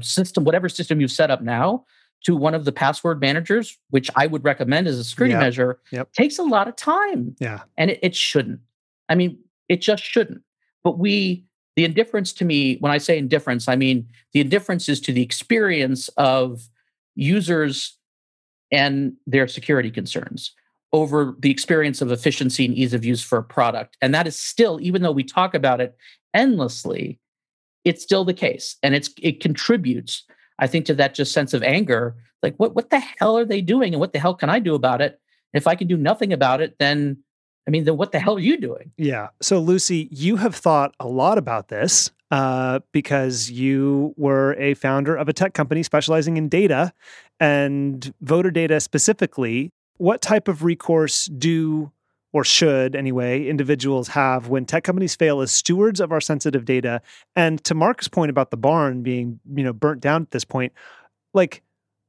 system, whatever system you've set up now to one of the password managers, which I would recommend as a security measure, takes a lot of time. Yeah. And it shouldn't. I mean, it just shouldn't. But the indifference to me, when I say indifference, I mean, the indifference is to the experience of users and their security concerns over the experience of efficiency and ease of use for a product. And that is still, even though we talk about it endlessly, it's still the case. And it contributes, I think, to that just sense of anger. Like, what the hell are they doing? And what the hell can I do about it? If I can do nothing about it, then what the hell are you doing? Yeah. So, Lucy, you have thought a lot about this because you were a founder of a tech company specializing in data and voter data specifically. What type of recourse do, or should anyway, individuals have when tech companies fail as stewards of our sensitive data? And to Marc's point about the barn being, burnt down at this point, like,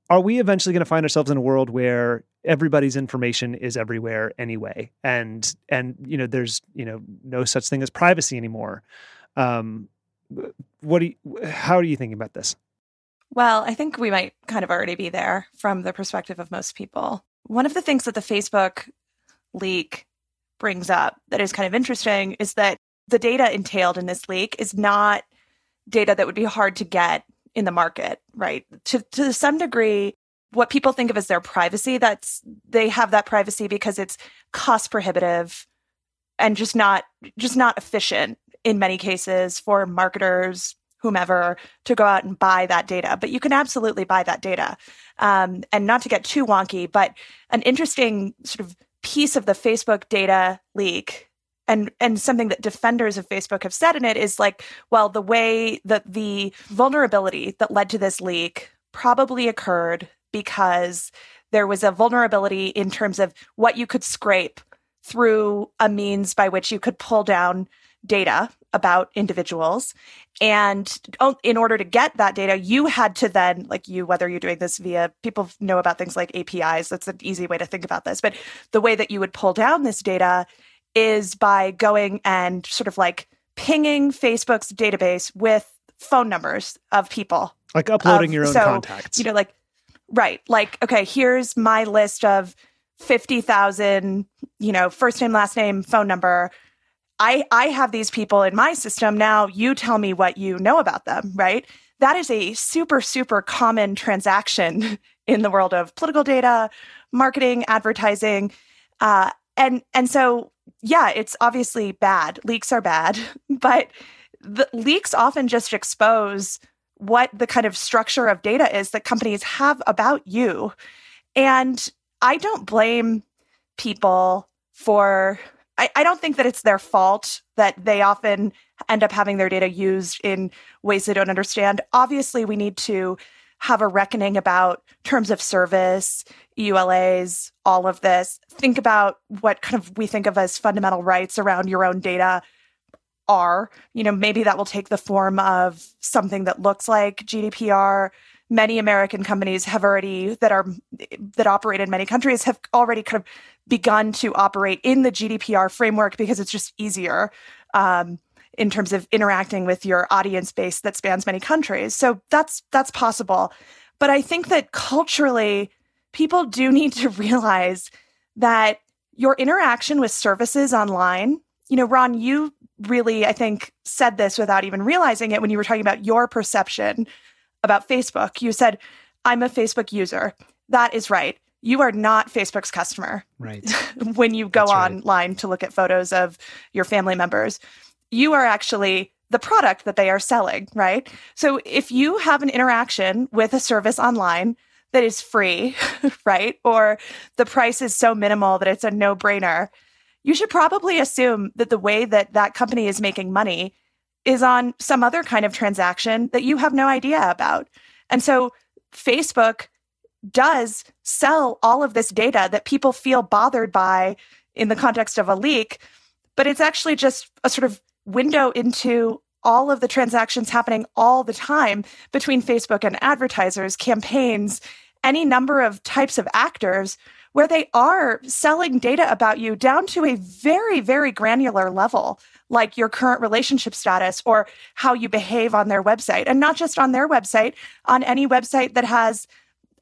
are we eventually going to find ourselves in a world where everybody's information is everywhere anyway? And there's, no such thing as privacy anymore. How are you thinking about this? Well, I think we might kind of already be there from the perspective of most people. One of the things that the Facebook leak brings up that is kind of interesting is that the data entailed in this leak is not data that would be hard to get in the market, right? To some degree, what people think of as their privacy, they have that privacy because it's cost prohibitive and just not efficient in many cases for marketers, whomever, to go out and buy that data. But you can absolutely buy that data. And not to get too wonky, but an interesting sort of piece of the Facebook data leak and something that defenders of Facebook have said in it is like, well, the way that the vulnerability that led to this leak probably occurred because there was a vulnerability in terms of what you could scrape through a means by which you could pull down data about individuals. And in order to get that data, you had to then, whether you're doing this via, people know about things like APIs, that's an easy way to think about this. But the way that you would pull down this data is by going and sort of like pinging Facebook's database with phone numbers of people. Like uploading your own contacts. Right. Like, okay, here's my list of 50,000, first name, last name, phone number. I have these people in my system. Now you tell me what you know about them, right? That is a super, super common transaction in the world of political data, marketing, advertising. And so, yeah, it's obviously bad. Leaks are bad, but the leaks often just expose what the kind of structure of data is that companies have about you. And I don't blame people for, I don't think that it's their fault that they often end up having their data used in ways they don't understand. Obviously, we need to have a reckoning about terms of service, EULAs, all of this. Think about what kind of we think of as fundamental rights around your own data are. Maybe that will take the form of something that looks like GDPR. Many American companies have already, that operate in many countries, have already kind of begun to operate in the GDPR framework because it's just easier in terms of interacting with your audience base that spans many countries. So that's possible. But I think that culturally, people do need to realize that your interaction with services online, Ron, you really, I think, said this without even realizing it when you were talking about your perception about Facebook. You said, I'm a Facebook user. That is right. You are not Facebook's customer. Right. When you go online to look at photos of your family members, you are actually the product that they are selling, right? So if you have an interaction with a service online that is free, right, or the price is so minimal that it's a no-brainer, you should probably assume that the way that that company is making money is on some other kind of transaction that you have no idea about. And so Facebook does sell all of this data that people feel bothered by in the context of a leak, but it's actually just a sort of window into all of the transactions happening all the time between Facebook and advertisers, campaigns, any number of types of actors where they are selling data about you down to a very, very granular level, like your current relationship status or how you behave on their website. And not just on their website, on any website that has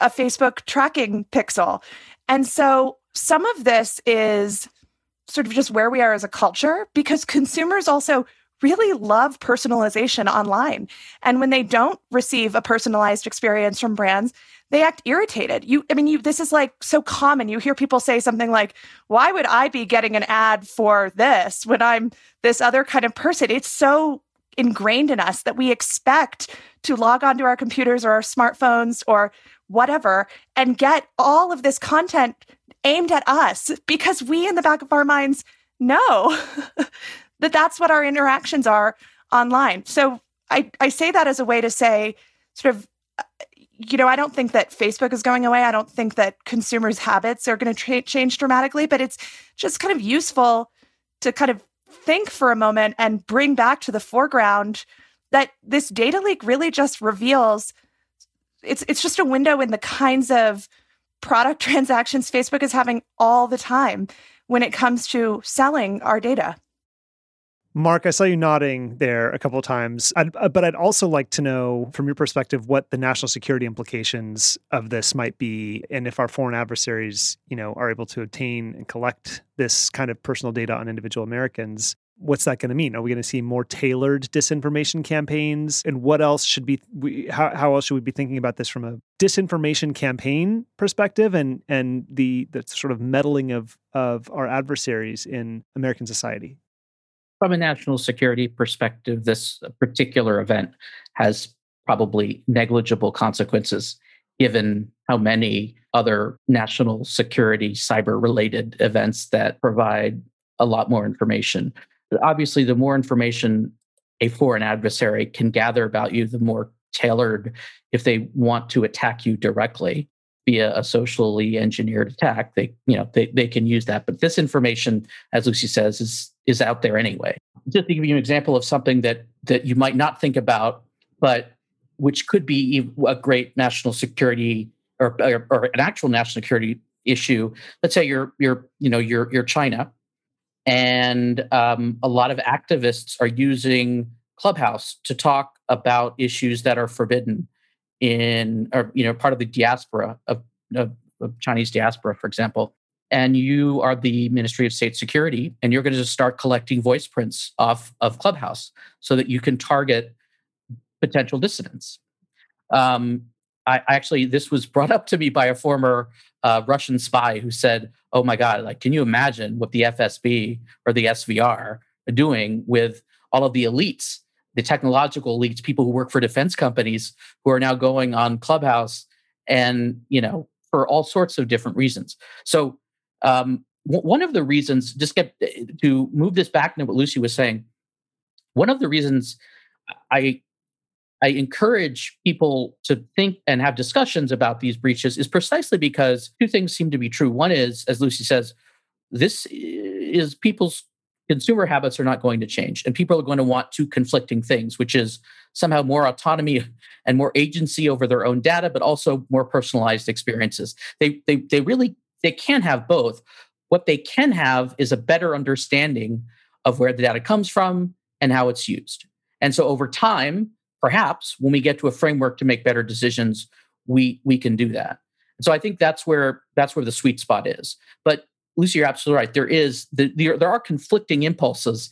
a Facebook tracking pixel. And so some of this is sort of just where we are as a culture, because consumers also really love personalization online. And when they don't receive a personalized experience from brands, they act irritated. This is like so common. You hear people say something like, why would I be getting an ad for this when I'm this other kind of person? It's so ingrained in us that we expect to log onto our computers or our smartphones or whatever and get all of this content aimed at us because we in the back of our minds know that that's what our interactions are online. So I say that as a way to say sort of, I don't think that Facebook is going away. I don't think that consumers' habits are going to change dramatically, but it's just kind of useful to kind of think for a moment and bring back to the foreground that this data leak really just reveals it's just a window in the kinds of product transactions Facebook is having all the time when it comes to selling our data. Marc, I saw you nodding there a couple of times, but I'd also like to know from your perspective what the national security implications of this might be, and if our foreign adversaries, are able to obtain and collect this kind of personal data on individual Americans. What's that going to mean? Are we going to see more tailored disinformation campaigns? And what else should how else should we be thinking about this from a disinformation campaign perspective and the sort of meddling of our adversaries in American society? From a national security perspective, this particular event has probably negligible consequences, given how many other national security cyber-related events that provide a lot more information. Obviously, the more information a foreign adversary can gather about you, the more tailored, if they want to attack you directly via a socially engineered attack, they can use that. But this information, as Lucy says, is out there anyway. Just to give you an example of something that you might not think about, but which could be a great national security or an actual national security issue. Let's say you're China, and a lot of activists are using Clubhouse to talk about issues that are forbidden part of the diaspora of Chinese diaspora, for example, and you are the Ministry of State Security, and you're going to just start collecting voice prints off of Clubhouse so that you can target potential dissidents. This was brought up to me by a former Russian spy who said, "Oh my God, can you imagine what the FSB or the SVR are doing with all of the elites?" The technological elites, people who work for defense companies who are now going on Clubhouse and, for all sorts of different reasons. So one of the reasons, to move this back to what Lucy was saying, one of the reasons I encourage people to think and have discussions about these breaches is precisely because two things seem to be true. One is, as Lucy says, this is people's consumer habits are not going to change, and people are going to want two conflicting things, which is somehow more autonomy and more agency over their own data, but also more personalized experiences. They can't have both. What they can have is a better understanding of where the data comes from and how it's used. And so over time, perhaps when we get to a framework to make better decisions, we can do that. So I think that's where the sweet spot is. But Lucy, you're absolutely right. There are conflicting impulses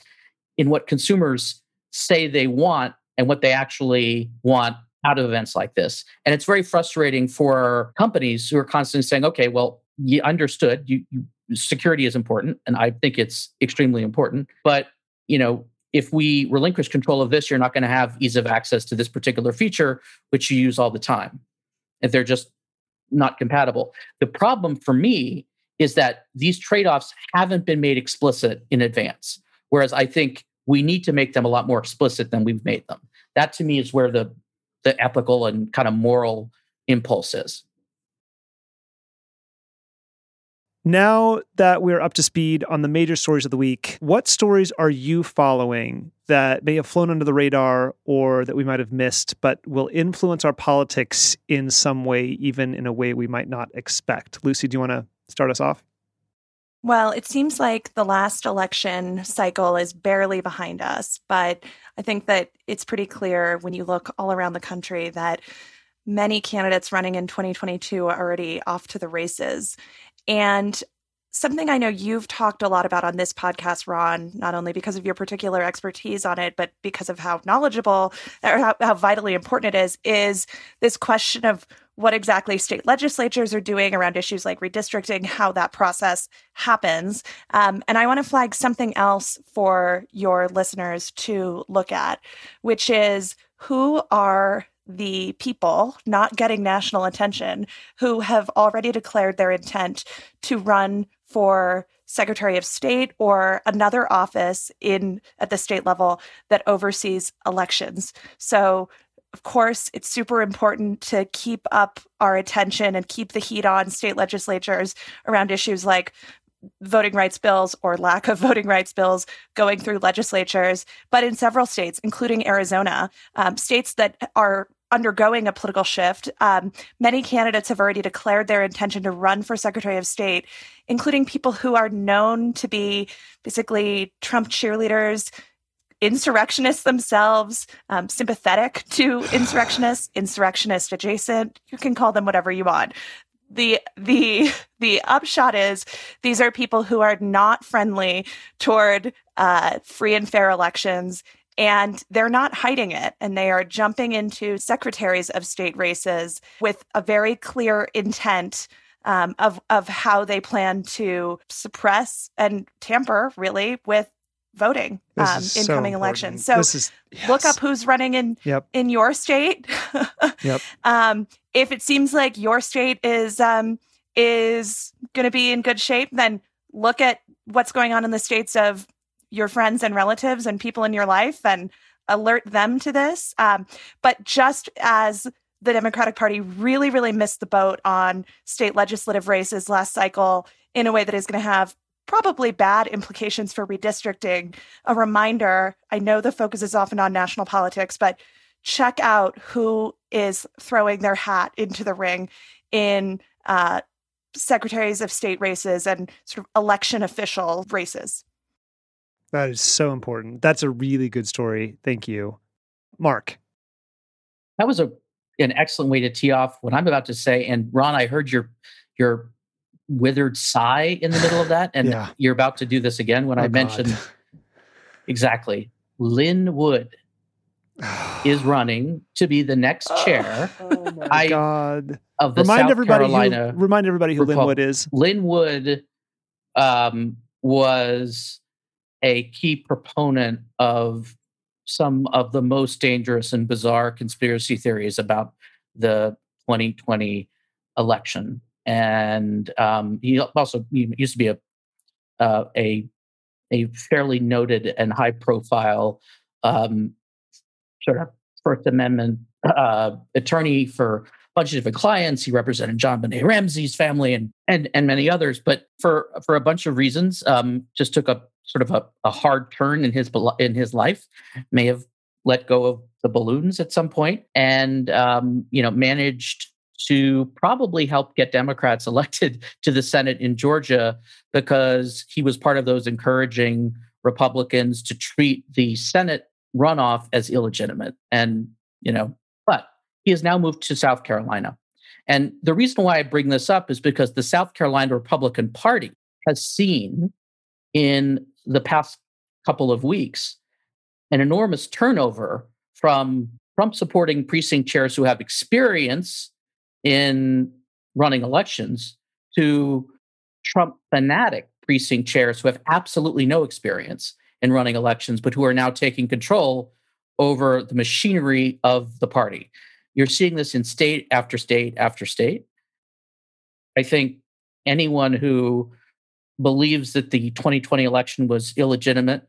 in what consumers say they want and what they actually want out of events like this. And it's very frustrating for companies who are constantly saying, okay, well, you understood, security is important, and I think it's extremely important. But, if we relinquish control of this, you're not going to have ease of access to this particular feature, which you use all the time. If they're just not compatible. The problem for me is that these trade-offs haven't been made explicit in advance, whereas I think we need to make them a lot more explicit than we've made them. That, to me, is where the ethical and kind of moral impulse is. Now that we're up to speed on the major stories of the week, what stories are you following that may have flown under the radar or that we might have missed, but will influence our politics in some way, even in a way we might not expect? Lucy, do you want to start us off? Well, it seems like the last election cycle is barely behind us, but I think that it's pretty clear when you look all around the country that many candidates running in 2022 are already off to the races. And something I know you've talked a lot about on this podcast, Ron, not only because of your particular expertise on it, but because of how knowledgeable or how vitally important it is this question of what exactly state legislatures are doing around issues like redistricting, how that process happens. And I want to flag something else for your listeners to look at, which is who are the people not getting national attention who have already declared their intent to run for Secretary of State or another office at the state level that oversees elections. So, of course, it's super important to keep up our attention and keep the heat on state legislatures around issues like voting rights bills or lack of voting rights bills going through legislatures. But in several states, including Arizona, states that are undergoing a political shift, many candidates have already declared their intention to run for Secretary of State, including people who are known to be basically Trump cheerleaders, insurrectionists themselves, sympathetic to insurrectionists, insurrectionist adjacent. You can call them whatever you want. The upshot is these are people who are not friendly toward free and fair elections, and they're not hiding it. And they are jumping into secretaries of state races with a very clear intent of how they plan to suppress and tamper, really, with voting in coming elections. So look up who's running in your state. Yep. If it seems like your state is going to be in good shape, then look at what's going on in the states of your friends and relatives and people in your life and alert them to this. But just as the Democratic Party really, really missed the boat on state legislative races last cycle in a way that is going to have probably bad implications for redistricting. A reminder, I know the focus is often on national politics, but check out who is throwing their hat into the ring in secretaries of state races and sort of election official races. That is so important. That's a really good story. Thank you. Mark. That was an excellent way to tee off what I'm about to say. And Ron, I heard your withered sigh in the middle of that. And You're about to do this again when I mentioned exactly. Lin Wood is running to be the next chair of the Remind everybody who Lin Wood is. Lin Wood was a key proponent of some of the most dangerous and bizarre conspiracy theories about the 2020 election. And he also used to be a fairly noted and high-profile sort of First Amendment attorney for a bunch of different clients. He represented John Benet Ramsey's family and many others. But for a bunch of reasons, just took a sort of a hard turn in his life. May have let go of the balloons at some point, and managed to probably help get Democrats elected to the Senate in Georgia because he was part of those encouraging Republicans to treat the Senate runoff as illegitimate. And, but he has now moved to South Carolina. And the reason why I bring this up is because the South Carolina Republican Party has seen in the past couple of weeks an enormous turnover from Trump-supporting precinct chairs who have experience in running elections to Trump fanatic precinct chairs who have absolutely no experience in running elections, but who are now taking control over the machinery of the party. You're seeing this in state after state after state. I think anyone who believes that the 2020 election was illegitimate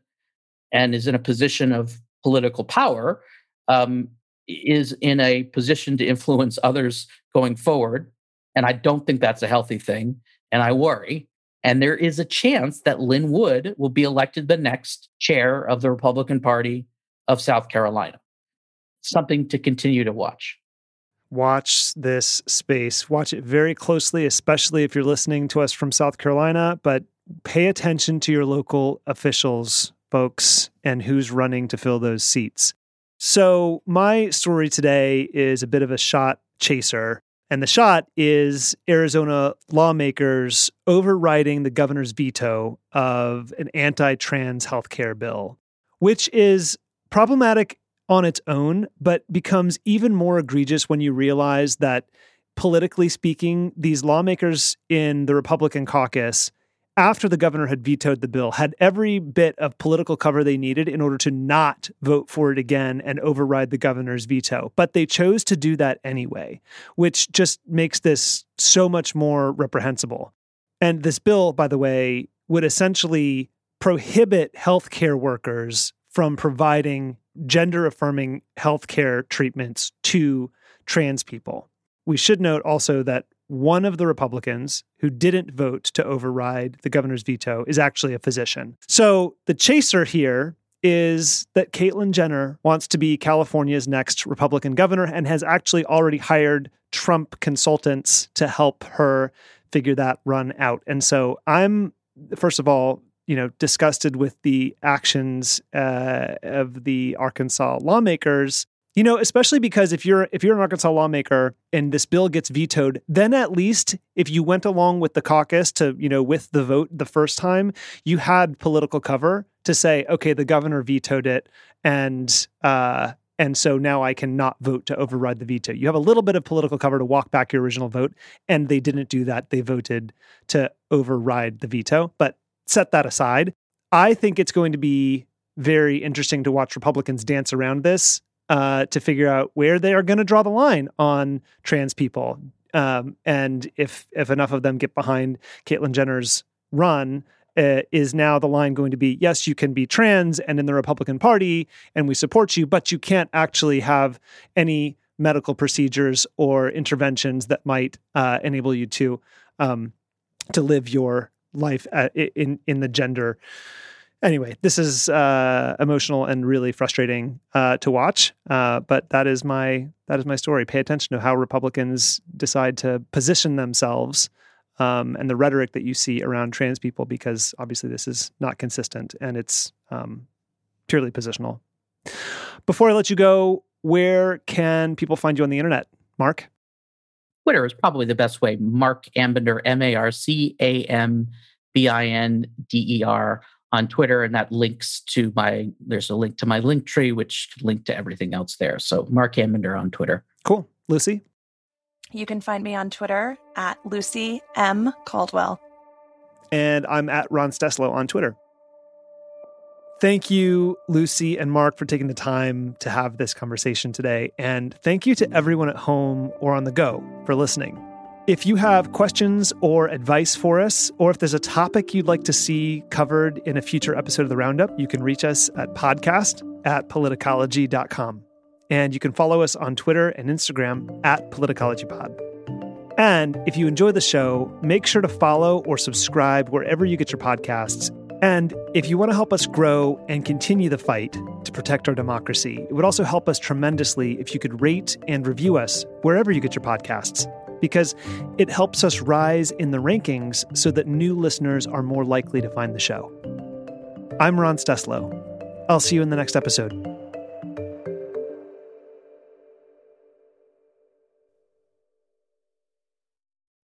and is in a position of political power is in a position to influence others going forward. And I don't think that's a healthy thing. And I worry And there is a chance that Lin Wood will be elected the next chair of the Republican Party of South Carolina. Something to continue to watch. Watch this space. Watch it very closely, especially if you're listening to us from South Carolina. But pay attention to your local officials, folks, and who's running to fill those seats. So my story today is a bit of a shot chaser. And the shot is Arizona lawmakers overriding the governor's veto of an anti-trans healthcare bill, which is problematic on its own, but becomes even more egregious when you realize that, politically speaking, these lawmakers in the Republican caucus, after the governor had vetoed the bill, had every bit of political cover they needed in order to not vote for it again and override the governor's veto. But they chose to do that anyway, which just makes this so much more reprehensible. And this bill, by the way, would essentially prohibit healthcare workers from providing gender-affirming healthcare treatments to trans people. We should note also that one of the Republicans who didn't vote to override the governor's veto is actually a physician. So the chaser here is that Caitlyn Jenner wants to be California's next Republican governor and has actually already hired Trump consultants to help her figure that run out. And so I'm, first of all, disgusted with the actions of the Arkansas lawmakers. Especially because if you're an Arkansas lawmaker and this bill gets vetoed, then at least if you went along with the caucus with the vote the first time, you had political cover to say, okay, the governor vetoed it, and so now I cannot vote to override the veto. You have a little bit of political cover to walk back your original vote, and they didn't do that. They voted to override the veto. But set that aside, I think it's going to be very interesting to watch Republicans dance around this. To figure out where they are going to draw the line on trans people. And if enough of them get behind Caitlyn Jenner's run, is now the line going to be, yes, you can be trans and in the Republican Party and we support you, but you can't actually have any medical procedures or interventions that might enable you to live your life in the gender. Anyway, this is emotional and really frustrating to watch, but that is my story. Pay attention to how Republicans decide to position themselves and the rhetoric that you see around trans people, because obviously this is not consistent and it's purely positional. Before I let you go, where can people find you on the internet, Mark? Twitter is probably the best way. Marc Ambinder, MarcAmbinder. On Twitter, and that links to there's a link to my Linktree, which could link to everything else there. So Marc Ambinder on Twitter. Cool. Lucy? You can find me on Twitter at Lucy M. Caldwell. And I'm at Ron Steslow on Twitter. Thank you, Lucy and Mark, for taking the time to have this conversation today. And thank you to everyone at home or on the go for listening. If you have questions or advice for us, or if there's a topic you'd like to see covered in a future episode of The Roundup, you can reach us at podcast@politicology.com. And you can follow us on Twitter and Instagram at PoliticologyPod. And if you enjoy the show, make sure to follow or subscribe wherever you get your podcasts. And if you want to help us grow and continue the fight to protect our democracy, it would also help us tremendously if you could rate and review us wherever you get your podcasts, because it helps us rise in the rankings so that new listeners are more likely to find the show. I'm Ron Steslow. I'll see you in the next episode.